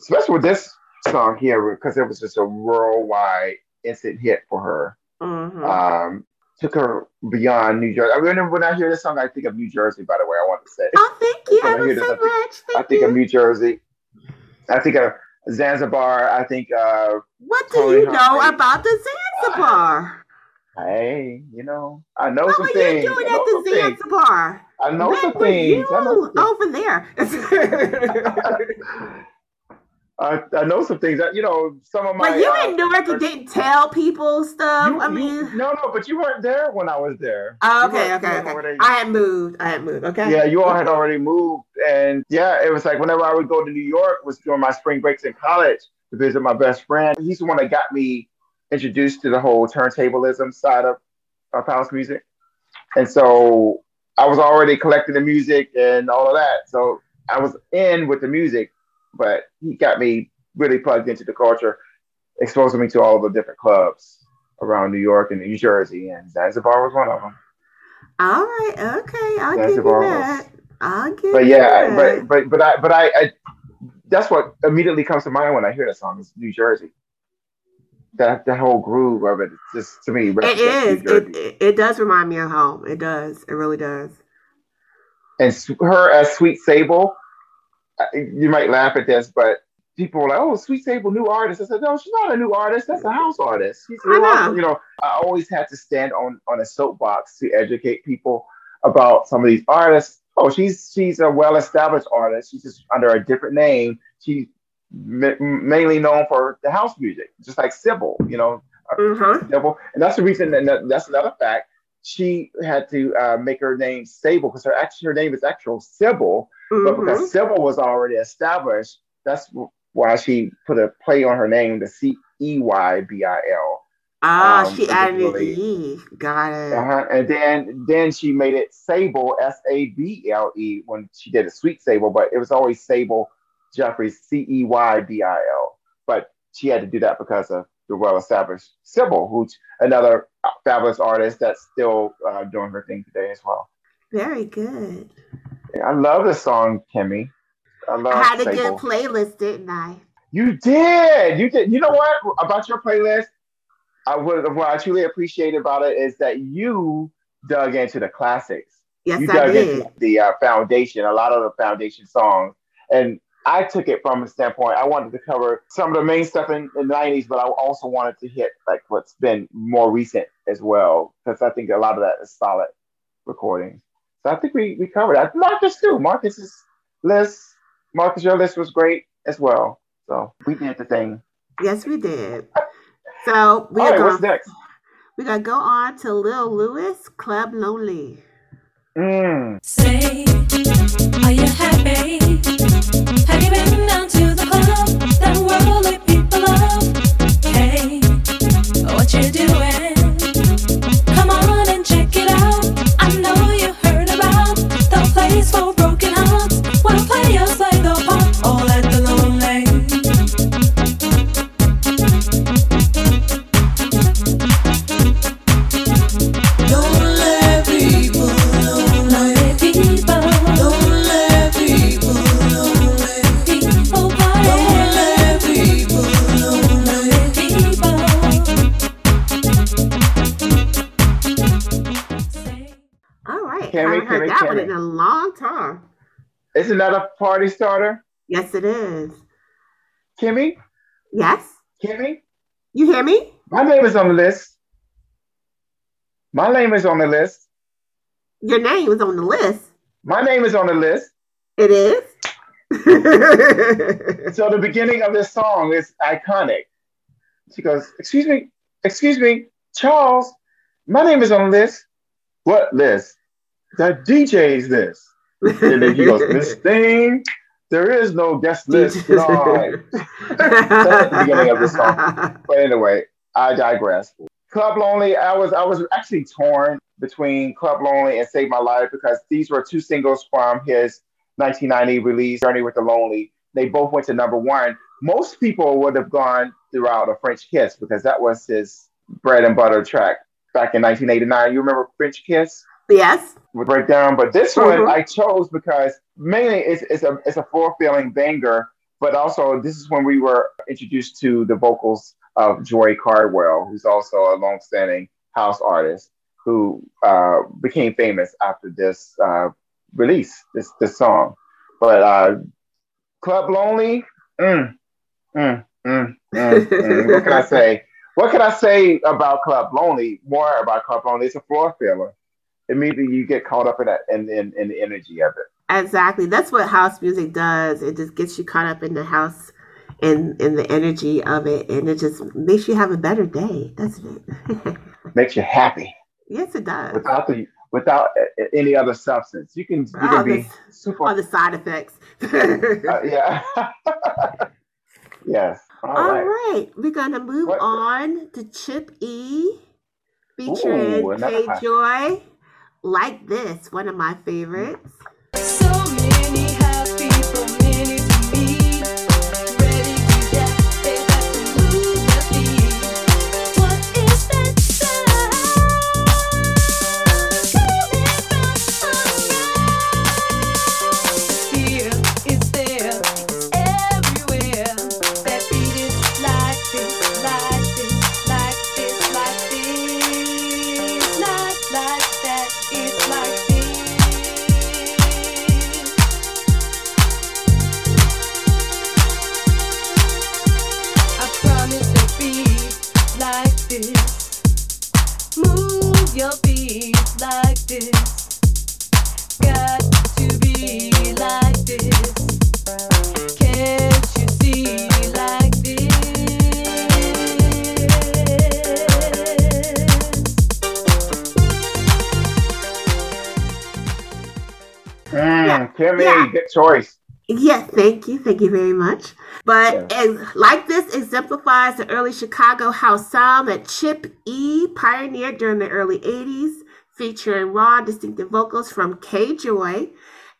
especially with this song here, because it was just a worldwide instant hit for her. Mm-hmm. Um, took her beyond New Jersey. I remember when I hear this song, I think of New Jersey, by the way, I want to say. Oh, thank you so this, much. I think, thank I think you. of New Jersey. I think of Zanzibar. I think of... What do Tony you Humphrey. know about the Zanzibar? Uh, hey, you know, I know what some things. What were you doing at the Zanzibar? I know when some were things. You I know over there. I, I know some things that, you know, some of my... But you uh, in Newark, you didn't tell people stuff? You, I mean... You, no, no, but you weren't there when I was there. Oh, okay, okay, okay. Already, I had moved. I had moved, okay. Yeah, you all had already moved. And, yeah, it was like whenever I would go to New York, was during my spring breaks in college to visit my best friend. He's the one that got me introduced to the whole turntablism side of, of house music. And so I was already collecting the music and all of that. So I was in with the music. But he got me really plugged into the culture, exposing me to all the different clubs around New York and New Jersey, and Zanzibar was one of them. All right, okay, I'll Zanzibar give you that. Was, I'll give but you yeah, that. But but but I but I, I that's what immediately comes to mind when I hear that song is New Jersey. That that whole groove of it, just to me, it is. It, it it does remind me of home. It does. It really does. And her as Sweet Sable. You might laugh at this, but people were like, "Oh, Sweet Sable, new artist." I said, "No, she's not a new artist. That's a house artist." She's a new artist. You know, I always had to stand on, on a soapbox to educate people about some of these artists. Oh, she's she's a well-established artist. She's just under a different name. She's m- mainly known for the house music, just like Sybil. You know, mm-hmm. Sybil, and that's the reason. And that's another fact. She had to uh, make her name Sable because her actual her name is actual Sybil. Mm-hmm. But because Sybil was already established, that's why she put a play on her name, the C E Y B I L. Ah, um, she added an E. Got it. Uh-huh. And then, then she made it Sable, S A B L E, when she did a Sweet Sable, but it was always Sable Jeffries, C E Y B I L. But she had to do that because of the well-established Sybil, who's another fabulous artist that's still uh, doing her thing today as well. Very good. I love the song, Kimmy. I love. I had a good playlist, didn't I? You did. You did. You know what about your playlist? I would. What I truly appreciate about it is that you dug into the classics. Yes, you I dug did. Into the uh, foundation, a lot of the foundation songs, and I took it from a standpoint. I wanted to cover some of the main stuff in, in the nineties, but I also wanted to hit like what's been more recent as well, because I think a lot of that is solid recordings. So I think we, we covered that. Marcus too. Marcus's list. Marcus, your list was great as well. So we did the thing. Yes, we did. So we All are right, gonna, what's next? We're gonna go on to Lil Louis, Club Lonely. Mm. Say, are you happy? Have you been down to the club that worldly people love? Hey, what you doing? Come on and check it out. I know you heard about the place for broken hearts. Well, players like the pop all at the lonely. Henry, I haven't heard Henry, that Henry. one in a long time. Isn't that a party starter? Yes, it is. Kimmy? Yes? Kimmy? You hear me? My name is on the list. My name is on the list. Your name is on the list? My name is on the list. It is? So the beginning of this song is iconic. She goes, excuse me, excuse me, Charles, my name is on the list. What list? The D J's list. And then he goes, Miss Thing, there is no guest list. No. That's the beginning of the song. But anyway, I digress. Club Lonely, I was I was actually torn between Club Lonely and Save My Life because these were two singles from his nineteen ninety release, Journey with the Lonely. They both went to number one. Most people would have gone throughout A French Kiss because that was his bread and butter track back in nineteen eighty-nine. You remember French Kiss? Yes. Breakdown, but this mm-hmm. one I chose because mainly it's, it's a it's a fulfilling banger, but also this is when we were introduced to the vocals of Joy Cardwell, who's also a long-standing house artist who uh, became famous after this uh, release, this this song. But uh, Club Lonely, mm, mm, mm, mm, mm. What can I say? What can I say about Club Lonely? More about Club Lonely? It's a floor filler. Immediately you get caught up in that and in, in, in the energy of it. Exactly. That's what house music does. It just gets you caught up in the house and in the energy of it. And it just makes you have a better day. That's it. Makes you happy. Yes, it does. Without the without any other substance. You can, you can all be the, super all the side effects. uh, yeah. Yes. All, all right. right. We're gonna move what? on to Chip E. featuring Ooh, K Joy. Like This, one of my favorites. So many happy minutes to be ready to death. They have to move the feet. What is that sound? Here, it's there, it's everywhere. That beat is like this, like this, like this, like this, not like that. It's like this. I promise to be like this. Move your feet like this. Got to be like this. Can't you see? Mm, yeah. Kimmy, yeah. Good choice. Yeah, thank you. Thank you very much. But yeah. it, Like This exemplifies the early Chicago house sound that Chip E. pioneered during the early eighties, featuring raw, distinctive vocals from K Joy.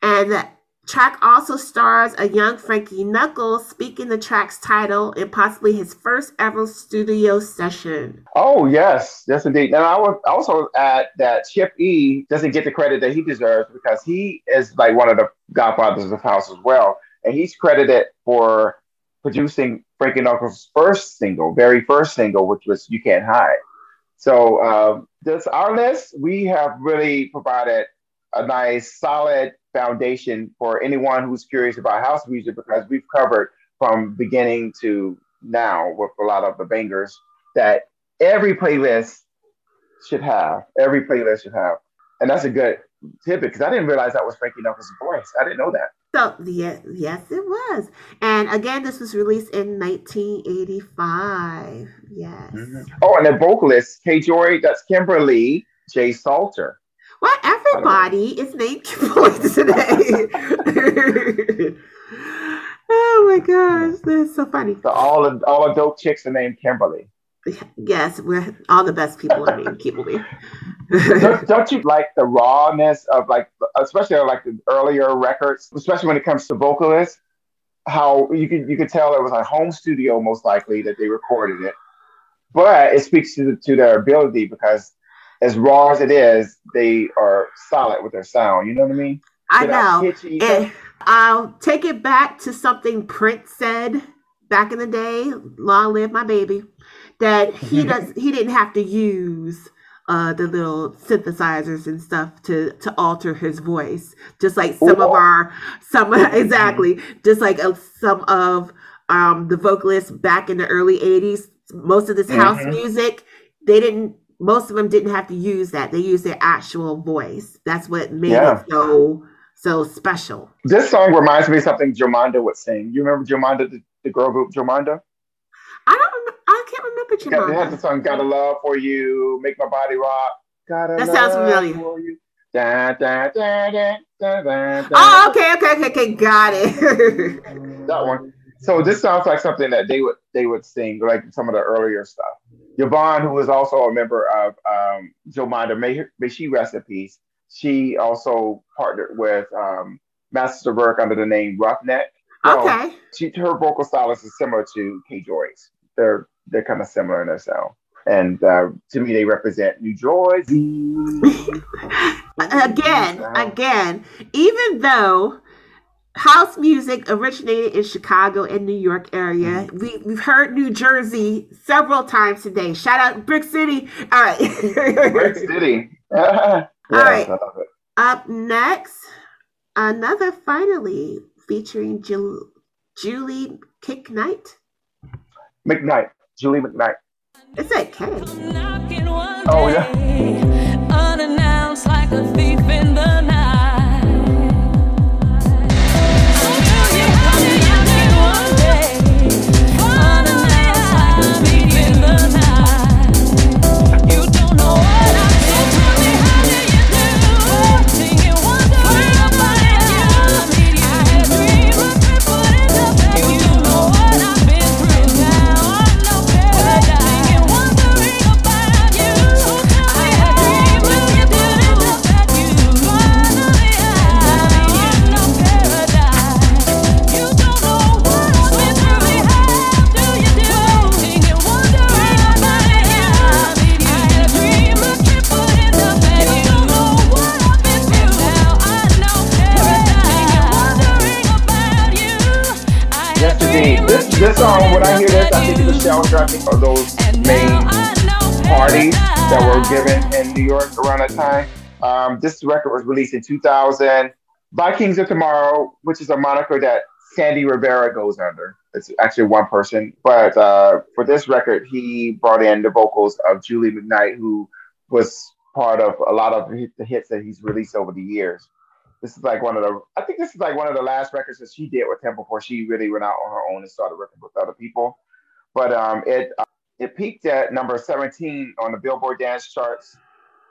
And the track also stars a young Frankie Knuckles speaking the track's title and possibly his first ever studio session. Oh, yes. Yes, indeed. And I would also add that Chip E doesn't get the credit that he deserves because he is like one of the godfathers of house as well. And he's credited for producing Frankie Knuckles' first single, very first single, which was You Can't Hide. So uh, this our list, we have really provided a nice, solid foundation for anyone who's curious about house music because we've covered from beginning to now with a lot of the bangers that every playlist should have. Every playlist should have. And that's a good tidbit, because I didn't realize that was Frankie Knuckles' voice. I didn't know that. So, yeah, yes, it was. And again, this was released in nineteen eighty-five. Yes. Mm-hmm. Oh, and the vocalist, K. Joy, that's Kimberly J. Salter. Well, everybody is named Kimberly today. Oh, my gosh. That's so funny. So all of, all of dope chicks are named Kimberly. Yes, we're all the best people. I mean, Kimberly. don't, don't you like the rawness of, like, especially like the earlier records, especially when it comes to vocalists, how you could you could tell it was a home studio, most likely, that they recorded it. But it speaks to the, to their ability, because as raw as it is, they are solid with their sound. You know what I mean? I know. And I'll take it back to something Prince said back in the day. Long live my baby. That he does, he didn't have to use uh, the little synthesizers and stuff to, to alter his voice, just like some Ooh. of our some exactly just like uh, some of um, the vocalists back in the early eighties. Most of this house mm-hmm. music, they didn't. Most of them didn't have to use that. They used their actual voice. That's what made yeah. it so so special. This song reminds me of something Jomanda would sing. You remember Jomanda, the, the girl group Jomanda? I don't. I can't remember Jomanda. They had the song "Gotta Love for You," "Make My Body Rock." Gotta that sounds familiar. For you. Da, da, da, da, da, da, oh, okay, okay, okay, okay, got it. That one. So this sounds like something that they would they would sing, like some of the earlier stuff. Yvonne, who was also a member of um, Jomanda, may, her, may she rest in peace. She also partnered with um, Masters at Work under the name Roughneck. So okay. She, her vocal stylist is similar to K. Joy's. They're they're kind of similar in their sound, and uh, to me, they represent New Jersey. again, again, even though house music originated in Chicago and New York area, mm-hmm. we we've heard New Jersey several times today. Shout out Brick City! All right, Brick City. yeah, All right. Up next, another Finally, featuring Ju- Julie Kick Knight. McKnight, Julie McKnight. It's like K. Oh yeah. Unannounced like a thief in the night. You don't know what I This song, when I hear this, I think it's a shelter. I think of those main parties that were given in New York around that time. Um, this record was released in two thousand by Kings of Tomorrow, which is a moniker that Sandy Rivera goes under. It's actually one person. But uh, for this record, he brought in the vocals of Julie McKnight, who was part of a lot of the hits that he's released over the years. This is like one of the, I think this is like one of the last records that she did with him before she really went out on her own and started working with other people. But um, it uh, it peaked at number seventeen on the Billboard dance charts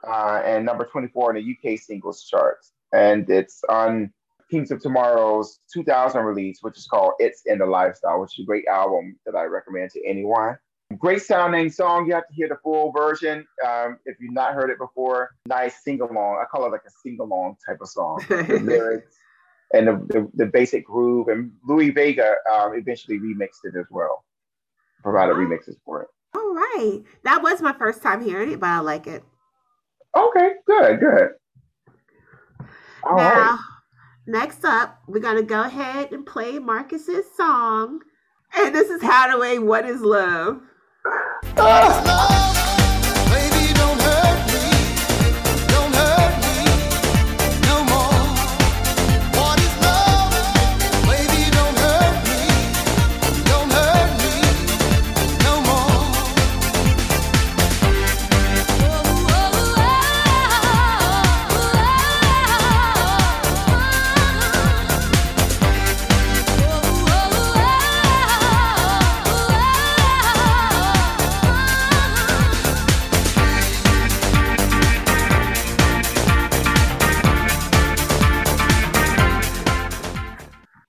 uh, and number twenty-four on the U K singles charts. And it's on Kings of Tomorrow's two thousand release, which is called It's in the Lifestyle, which is a great album that I recommend to anyone. Great sounding song. You have to hear the full version. Um, if you've not heard it before, nice sing-along. I call it like a sing-along type of song. The lyrics and the, the, the basic groove. And Louie Vega um, eventually remixed it as well. Provided wow. remixes for it. All right. That was my first time hearing it, but I like it. Okay. Good, good. All now, right. Next up, we're going to go ahead and play Marcus's song. And this is Hadaway, What is Love? Oh.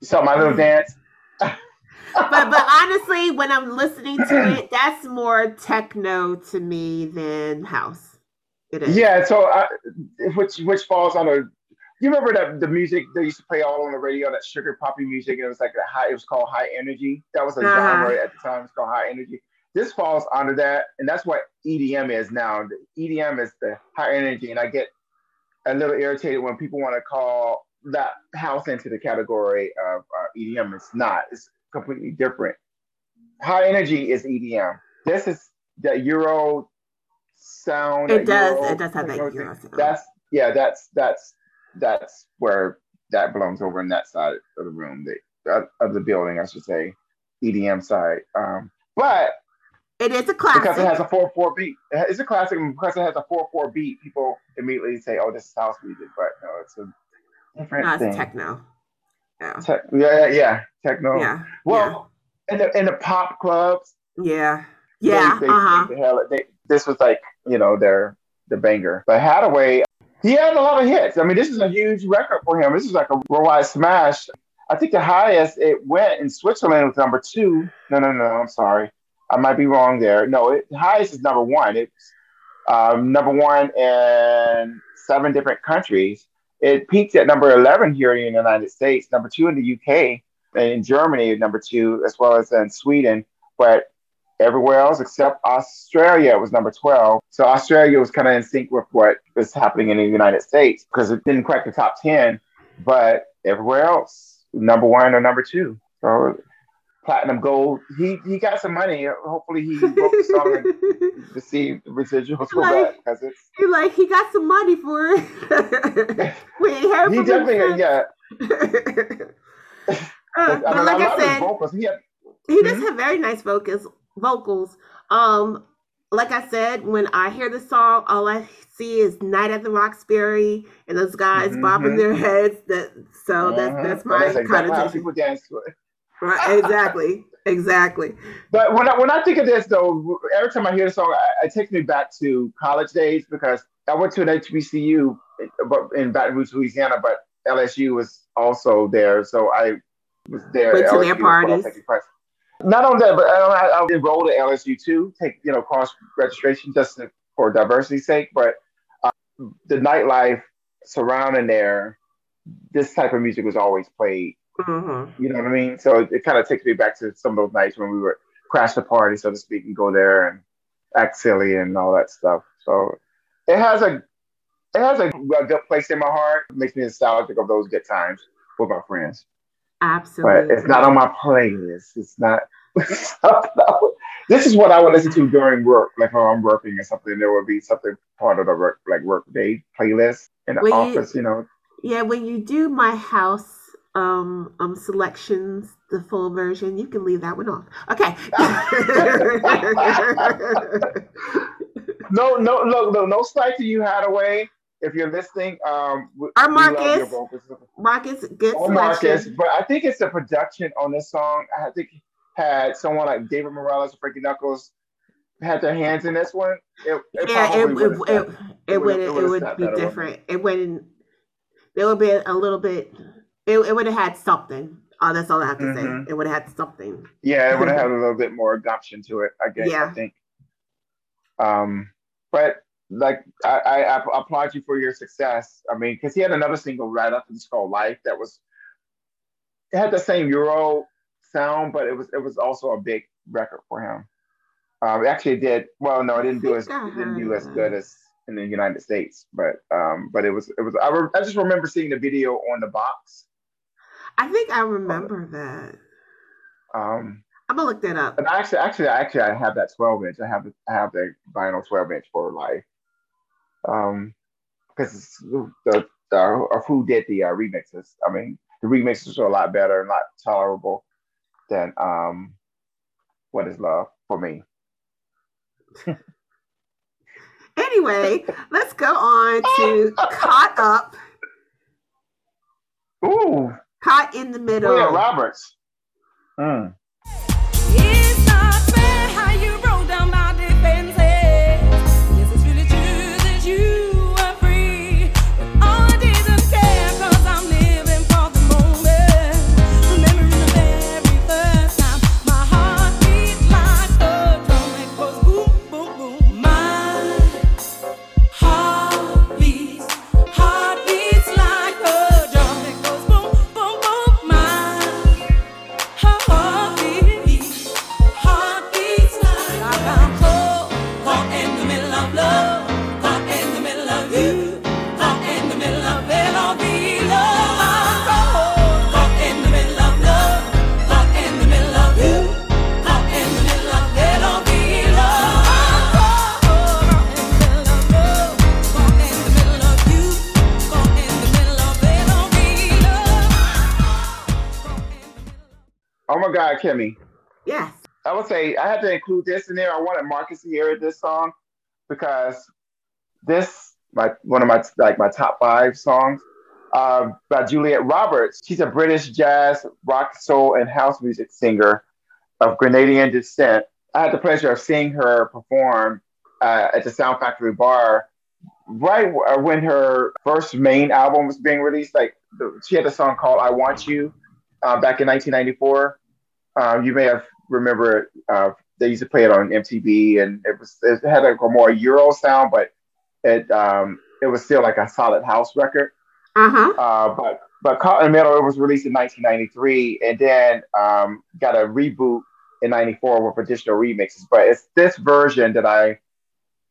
So my little dance. But but honestly, when I'm listening to it, that's more techno to me than house. It is. Yeah, so I, which which falls on a. You remember that the music they used to play all on the radio, that sugar poppy music, and it was like a high. It was called high energy. That was a uh-huh. genre at the time. It's called high energy. This falls under that, and that's what E D M is now. The E D M is the high energy, and I get a little irritated when people want to call that house into the category of uh, E D M. It's not. It's completely different. High energy is E D M. This is that Euro sound. It does. Euro, it does have that Euro sound. That's yeah. That's that's. That's where that belongs, over in that side of the room, the, of the building, I should say, E D M side. Um, but it is a classic because it has a four four beat. It's a classic because it has a four four beat. People immediately say, "Oh, this is house music," but no, it's a different no, it's thing. Techno. No. Te- yeah, yeah, techno. Yeah. Well, yeah. in the in the pop clubs. Yeah. Yeah. They, they, uh-huh. they, the hell, they, this was like you know their the banger, but Hathaway. He had a lot of hits. I mean, this is a huge record for him. This is like a worldwide smash. I think the highest it went in Switzerland was number two. No, no, no, I'm sorry. I might be wrong there. No, it, the highest is number one. It's um, number one in seven different countries. It peaked at number eleven here in the United States, number two in the U K, and in Germany, number two, as well as in Sweden. But everywhere else except Australia was number twelve. So Australia was kind of in sync with what was happening in the United States because it didn't crack the top ten, but everywhere else, number one or number two. So platinum, gold. He he got some money. Hopefully he wrote the song and received residuals for like, that. It's, you're like, he got some money for it. We heard he definitely, yeah. uh, I mean, but like I, I said, vocals. He, had, he does mm-hmm. have very nice vocals. vocals um like I said, when I hear the song, all I see is Night at the Roxbury and those guys mm-hmm. bobbing their heads. That so mm-hmm. that's that's my well, that's connotation. How people dance to it. Right, exactly. Exactly. But when I, when I think of this though, every time I hear the song, I, it takes me back to college days because I went to an H B C U in Baton Rouge, Louisiana, but L S U was also there, so I was there. Went to their parties. Not only that, but I, I enrolled at L S U too, take, you know, cross registration just to, for diversity's sake. But uh, the nightlife surrounding there, this type of music was always played. Mm-hmm. You know what I mean? So it, it kind of takes me back to some of those nights when we would crash the party, so to speak, and go there and act silly and all that stuff. So it has a it has a, a good place in my heart. It makes me nostalgic of those good times with my friends. Absolutely. But it's not on my playlist. It's not. It's not, no. This is what I would listen to during work, like when I'm working or something. There would be something part of the work, like work day playlist in the when office, you, you know. Yeah, when you do my house um, um selections, the full version, you can leave that one off. Okay. no, no, no, no, no slight to you, Hathaway. If you're listening, um, our Marcus, Marcus, good oh, Marcus, but I think it's the production on this song. I think had someone like David Morales or Frankie Knuckles had their hands in this one. It, it yeah, it it it, it, it would it, it would be different. It wouldn't. There would be a little bit. It it would have had something. Oh, that's all I have to mm-hmm. say. It would have had something. Yeah, it would have had a little bit more gumption to it, I guess. Yeah. I think. Um, but. Like, I, I, I applaud you for your success. I mean, because he had another single right after this called Life that was, it had the same Euro sound, but it was it was also a big record for him. Um, it actually did, well, no, it didn't do as it didn't do as good as in the United States, but um, but it was, it was. I, re- I just remember seeing the video on the box. I think I remember um, that. Um, I'm gonna look that up. And actually, actually, actually, I have that twelve inch. I have I have the vinyl twelve inch for Life. Um, because the, the or who did the uh, remixes? I mean, the remixes are a lot better and a lot tolerable than um, What Is Love for me. Anyway, let's go on to Caught Up. Ooh, Caught in the Middle. Julia Roberts. Mm. Oh my God, Kimmy. Yes. I would say I had to include this in there. I wanted Marcus to hear this song because this my one of my like my top five songs uh, by Juliet Roberts. She's a British jazz, rock, soul, and house music singer of Grenadian descent. I had the pleasure of seeing her perform uh, at the Sound Factory Bar right when her first main album was being released. Like the, she had a song called "I Want You" uh, back in nineteen ninety-four. Uh, you may have remember uh, they used to play it on M T V, and it was it had like a more Euro sound, but it um, it was still like a solid house record. Uh-huh. Uh, but but Caught in the Middle, it was released in nineteen ninety-three, and then um, got a reboot in ninety-four with additional remixes. But it's this version that I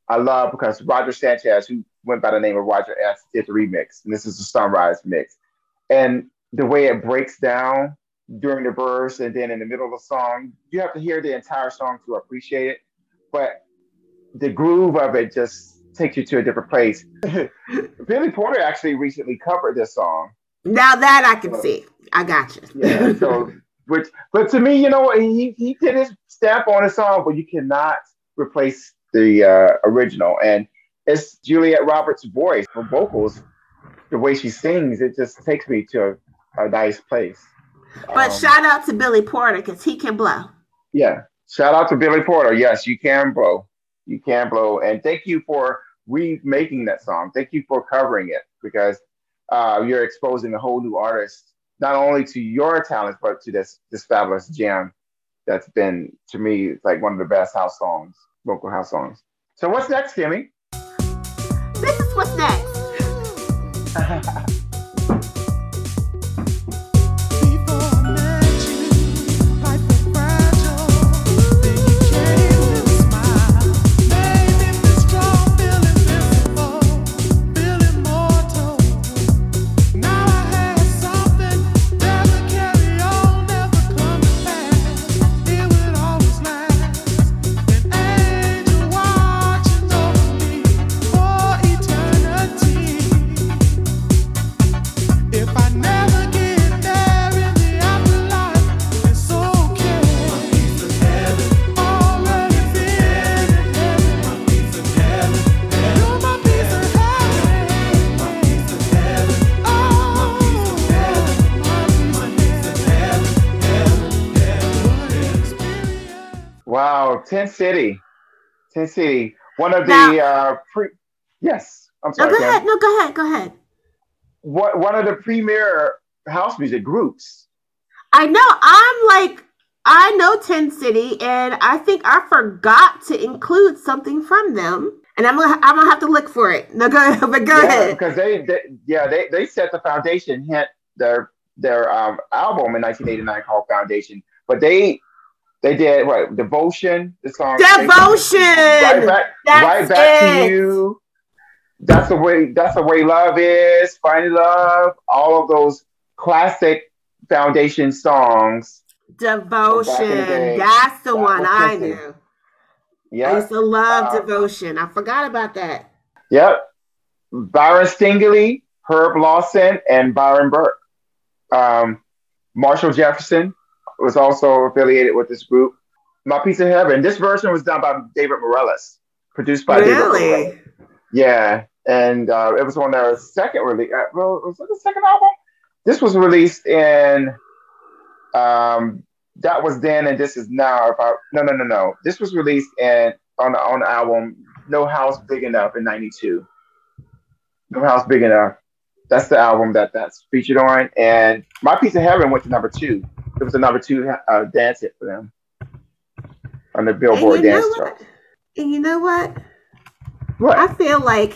I love because Roger Sanchez, who went by the name of Roger S, did the remix, and this is the Sunrise mix, and the way it breaks down during the verse and then in the middle of the song, you have to hear the entire song to appreciate it, but the groove of it just takes you to a different place. Billy Porter actually recently covered this song. Now that I can so, see, I got you. Yeah, so which, but to me, you know, he he did his stamp on the song, but you cannot replace the uh, original, and it's Juliet Roberts' voice, her vocals, the way she sings, it just takes me to a, a nice place. But um, shout out to Billy Porter because he can blow. Yeah. Shout out to Billy Porter. Yes, you can blow. You can blow. And thank you for remaking that song. Thank you for covering it because uh, you're exposing a whole new artist, not only to your talents, but to this, this fabulous jam that's been, to me, it's like one of the best house songs, local house songs. So what's next, Kimmy? This is what's next. Tin City, Tin City, one of now, the uh, pre. Yes, I'm sorry. No, go Ken. ahead. No, go ahead. Go ahead. What one of the premier house music groups? I know. I'm like, I know Tin City, and I think I forgot to include something from them, and I'm gonna, I'm gonna have to look for it. No, go, but go yeah, ahead. Because they, they, yeah, they, they set the foundation. Hint their their um, album in nineteen eighty-nine called Foundation, but they. They did what? Devotion. The song Devotion. Right back, right back to you. That's the way. That's the way love is. Finding love. All of those classic Foundation songs. Devotion. The that's the that one I knew. Yeah. I used to love uh, Devotion. I forgot about that. Yep. Byron Stingley, Herb Lawson, and Byron Burke. Um, Marshall Jefferson was also affiliated with this group. My Piece of Heaven. This version was done by David Morales, produced by really? David Morales. Yeah, and uh, it was on their second release. Uh, well, was it the second album? This was released in. Um, that was then, and this is now. If I, no, no, no, no. This was released in on the on the album No House Big Enough in ninety-two. No House Big Enough. That's the album that that's featured on, and My Piece of Heaven went to number two. It was a number two uh, dance hit for them on the Billboard dance chart. And you know what? What? I feel like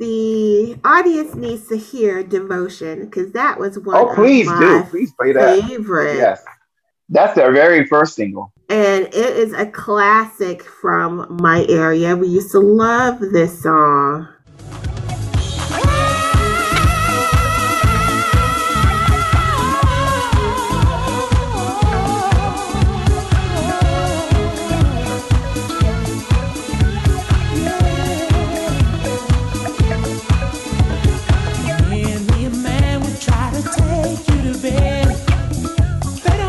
the audience needs to hear Devotion because that was one oh, please of my do. Please play that. Favorites. Yes. That's their very first single. And it is a classic from my area. We used to love this song. Take you to bed, better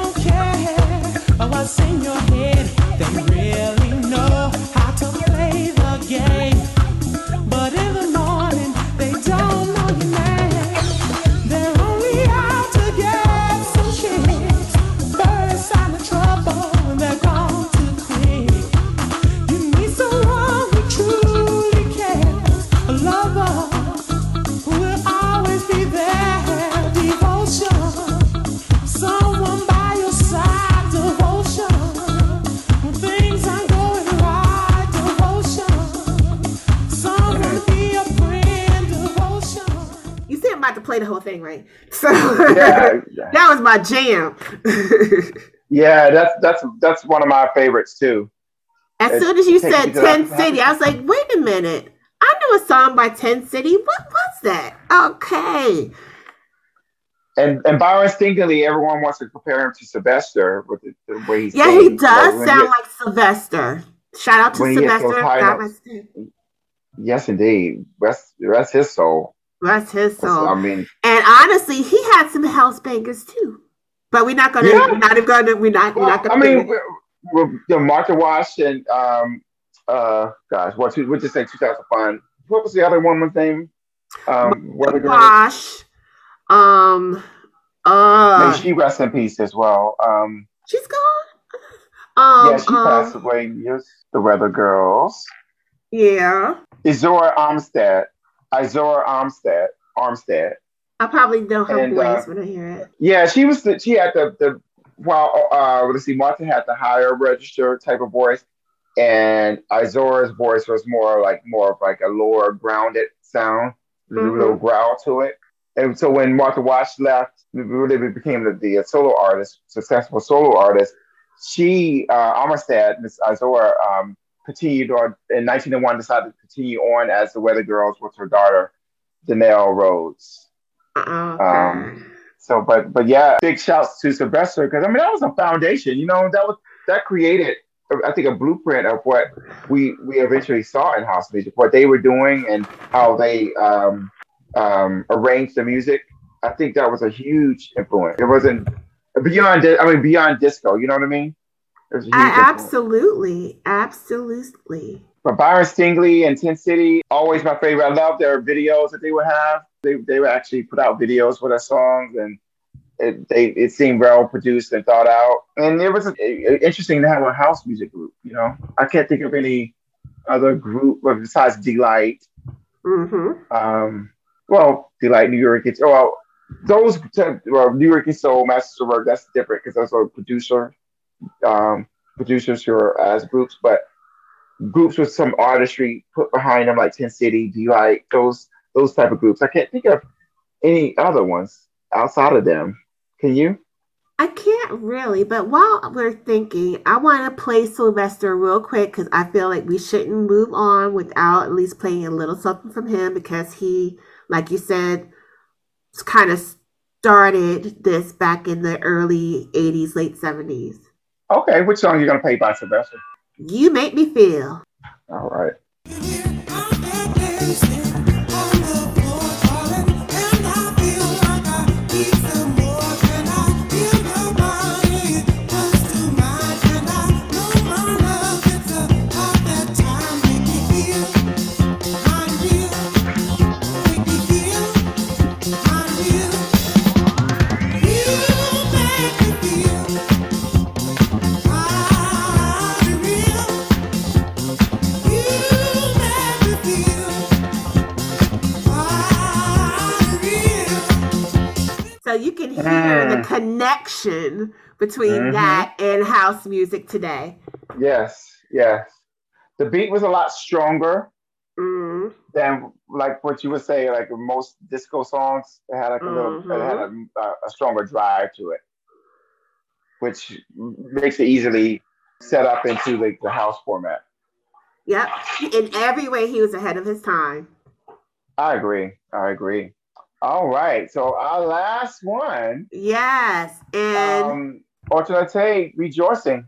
about to play the whole thing, right? So yeah, yeah. That was my jam. Yeah, that's that's that's one of my favorites too. As it soon as you said Ten City, I was like, wait a minute. I knew a song by Ten City. What was that? Okay. And and Byron Stingley, everyone wants to compare him to Sylvester. With the, the way he's yeah, singing. He does like, sound he like Sylvester. Shout out to Sylvester. Yes, indeed. Rest, rest his soul. Rest his soul. I mean, and honestly, he had some house bangers too. But we're not gonna, yeah. we're not gonna, we're not, well, we're not gonna. I mean, we're, we're, the Martha Wash and um, uh, guys, what we just say two thousand five. What was the other woman's name? Um, Martha Wash. Um, uh, May she rest in peace as well. Um, she's gone. Um, yeah, she um, passed away. Yes, the Weather Girls. Yeah. Izora Armstead. Izora Armstead. Armstead. I probably know her and, voice uh, when I hear it. Yeah, she was. The, she had the the. Well, uh, let's see. Martha had the higher register type of voice, and Izora's voice was more like more of like a lower grounded sound, mm-hmm. a little growl to it. And so when Martha Wash left, really became the, the solo artist, successful solo artist. She, uh, Armstead, Miss Izora, um, continued on in nineteen oh one, decided to continue on as the Weather Girls with her daughter, Danelle Rhodes. Uh-uh. Um, so, but but yeah, big shouts to Sylvester, because I mean that was a foundation, you know, that was that created, I think, a blueprint of what we we eventually saw in house music, what they were doing and how they um, um, arranged the music. I think that was a huge influence. It wasn't beyond, I mean, beyond disco. You know what I mean? It was a huge I, absolutely, absolutely. But Byron Stingley and Ten City, always my favorite. I love their videos that they would have. They they would actually put out videos with their songs, and it they it seemed well produced and thought out. And it was a, a, interesting to have a house music group. You know, I can't think of any other group besides Delight. Mm-hmm. Um, well, Delight, New York. It's, well, those well, New York and Soul, Masters at Work. That's different because those are producer um, producers who are as groups, but. Groups with some artistry put behind them, like Ten City, D-Light, those those type of groups. I can't think of any other ones outside of them. Can you? I can't really, but while we're thinking, I want to play Sylvester real quick because I feel like we shouldn't move on without at least playing a little something from him, because he, like you said, kind of started this back in the early eighties, late seventies. Okay, which song are you going to play by Sylvester? You Make Me Feel. All right. You can hear mm. the connection between mm-hmm. that and house music today. Yes, yes. The beat was a lot stronger mm. than like what you would say, like most disco songs. It had like a mm-hmm. little, it had a, a stronger drive to it, which makes it easily set up into like the house format. Yep. In every way, he was ahead of his time. I agree. I agree. All right, so our last one. Yes, and um, Alternate Rejoicing.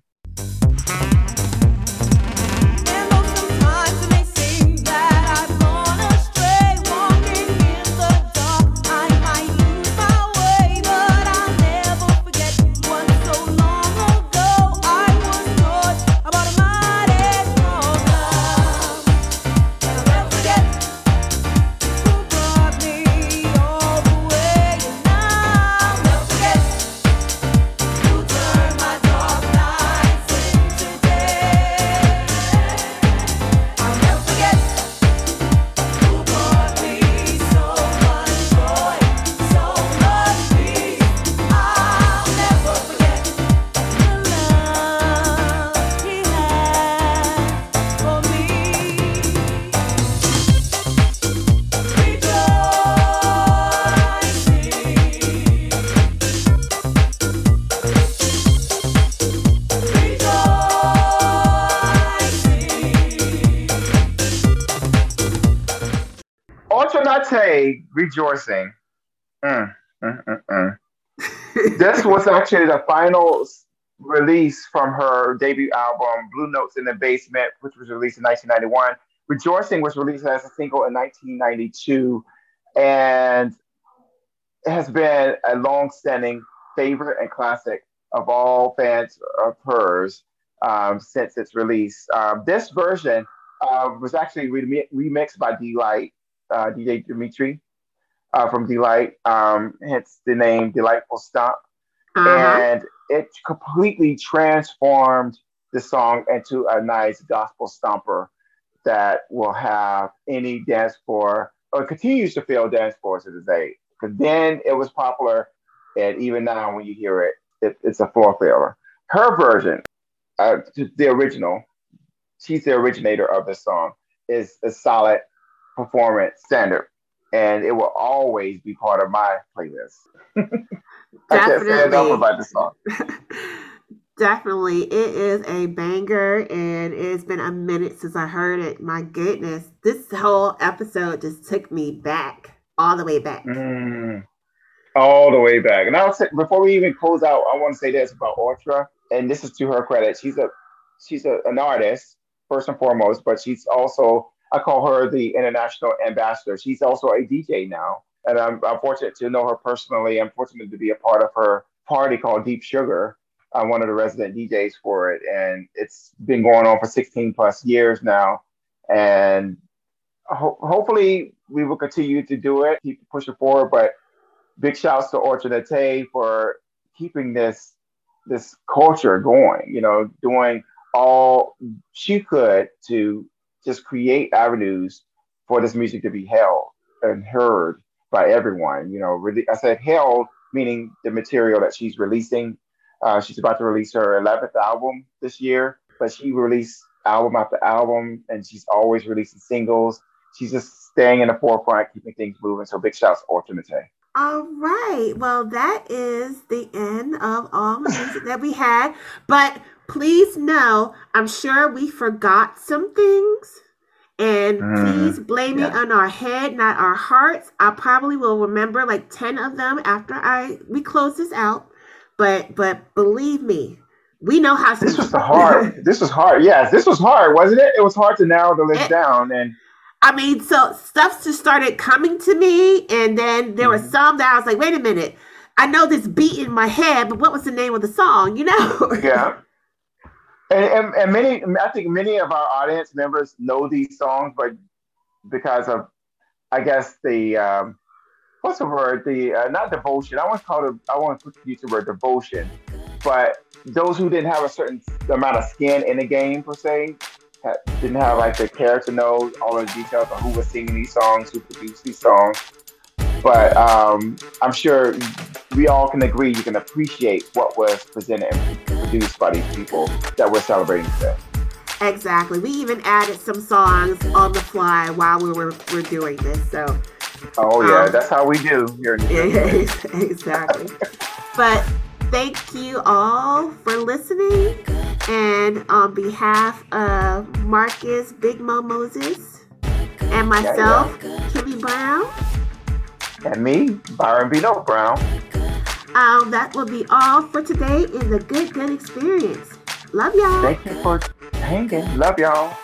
Dajay Rejoicing. Mm, mm, mm, mm. This was actually the final release from her debut album, Blue Notes in the Basement, which was released in nineteen ninety-one. Rejoicing was released as a single in nineteen ninety-two, and it has been a long-standing favorite and classic of all fans of hers um, since its release. Um, this version uh, was actually re- remixed by D-Light, uh, D J Dimitri uh, from D-Light, um, hence the name Delightful Stomp. Uh-huh. And it completely transformed the song into a nice gospel stomper that will have any dance floor, or continues to fill dance floors to this day. Because then it was popular, and even now when you hear it, it it's a floor filler. Her version, uh, the original, she's the originator of this song, is a solid performance standard, and it will always be part of my playlist. I can't stand up about this song. Definitely. It is a banger, and it's been a minute since I heard it. My goodness, this whole episode just took me back. All the way back. Mm, all the way back. And I'll say, before we even close out, I want to say this about Autry. And this is to her credit. She's a she's a, an artist, first and foremost, but she's also, I call her the international ambassador. She's also a D J now. And I'm, I'm fortunate to know her personally. I'm fortunate to be a part of her party called Deep Sugar. I'm one of the resident D Js for it. And it's been going on for sixteen plus years now. And ho- hopefully... we will continue to do it, keep pushing forward. But big shouts to Autry Natay for keeping this this culture going, you know, doing all she could to just create avenues for this music to be held and heard by everyone. You know, really, I said held, meaning the material that she's releasing. Uh, she's about to release her eleventh album this year, but she released album after album, and she's always releasing singles. She's just staying in the forefront, keeping things moving. So big shouts to Autry Natay. All right. Well, that is the end of all the music that we had. But please know, I'm sure we forgot some things. And mm, please blame yeah. it on our head, not our hearts. I probably will remember like ten of them after I we close this out. But but believe me, we know how to. This was hard. This was hard. Yes, this was hard, wasn't it? It was hard to narrow the list it, down and. I mean, so stuff just started coming to me, and then there were some that I was like, wait a minute, I know this beat in my head, but what was the name of the song, you know? Yeah. And, and, and many, I think many of our audience members know these songs, but because of, I guess, the, um, what's the word, the, uh, not devotion, I want to call it, I want to put the YouTube word devotion, but those who didn't have a certain amount of skin in the game, per se, didn't have like the character knows all the details on who was singing these songs, who produced these songs. But um, I'm sure we all can agree you can appreciate what was presented and produced by these people that we're celebrating today. Exactly. We even added some songs on the fly while we were, were doing this. So. Oh yeah, um, that's how we do here in the yeah, exactly. But thank you all for listening. And on behalf of Marcus Big Mo Moses and myself, yeah, yeah. Kimmy Brown. And me, Byron Bino Brown. Um, that will be all for today in the Good Good Experience. Love y'all. Thank you for hanging. Love y'all.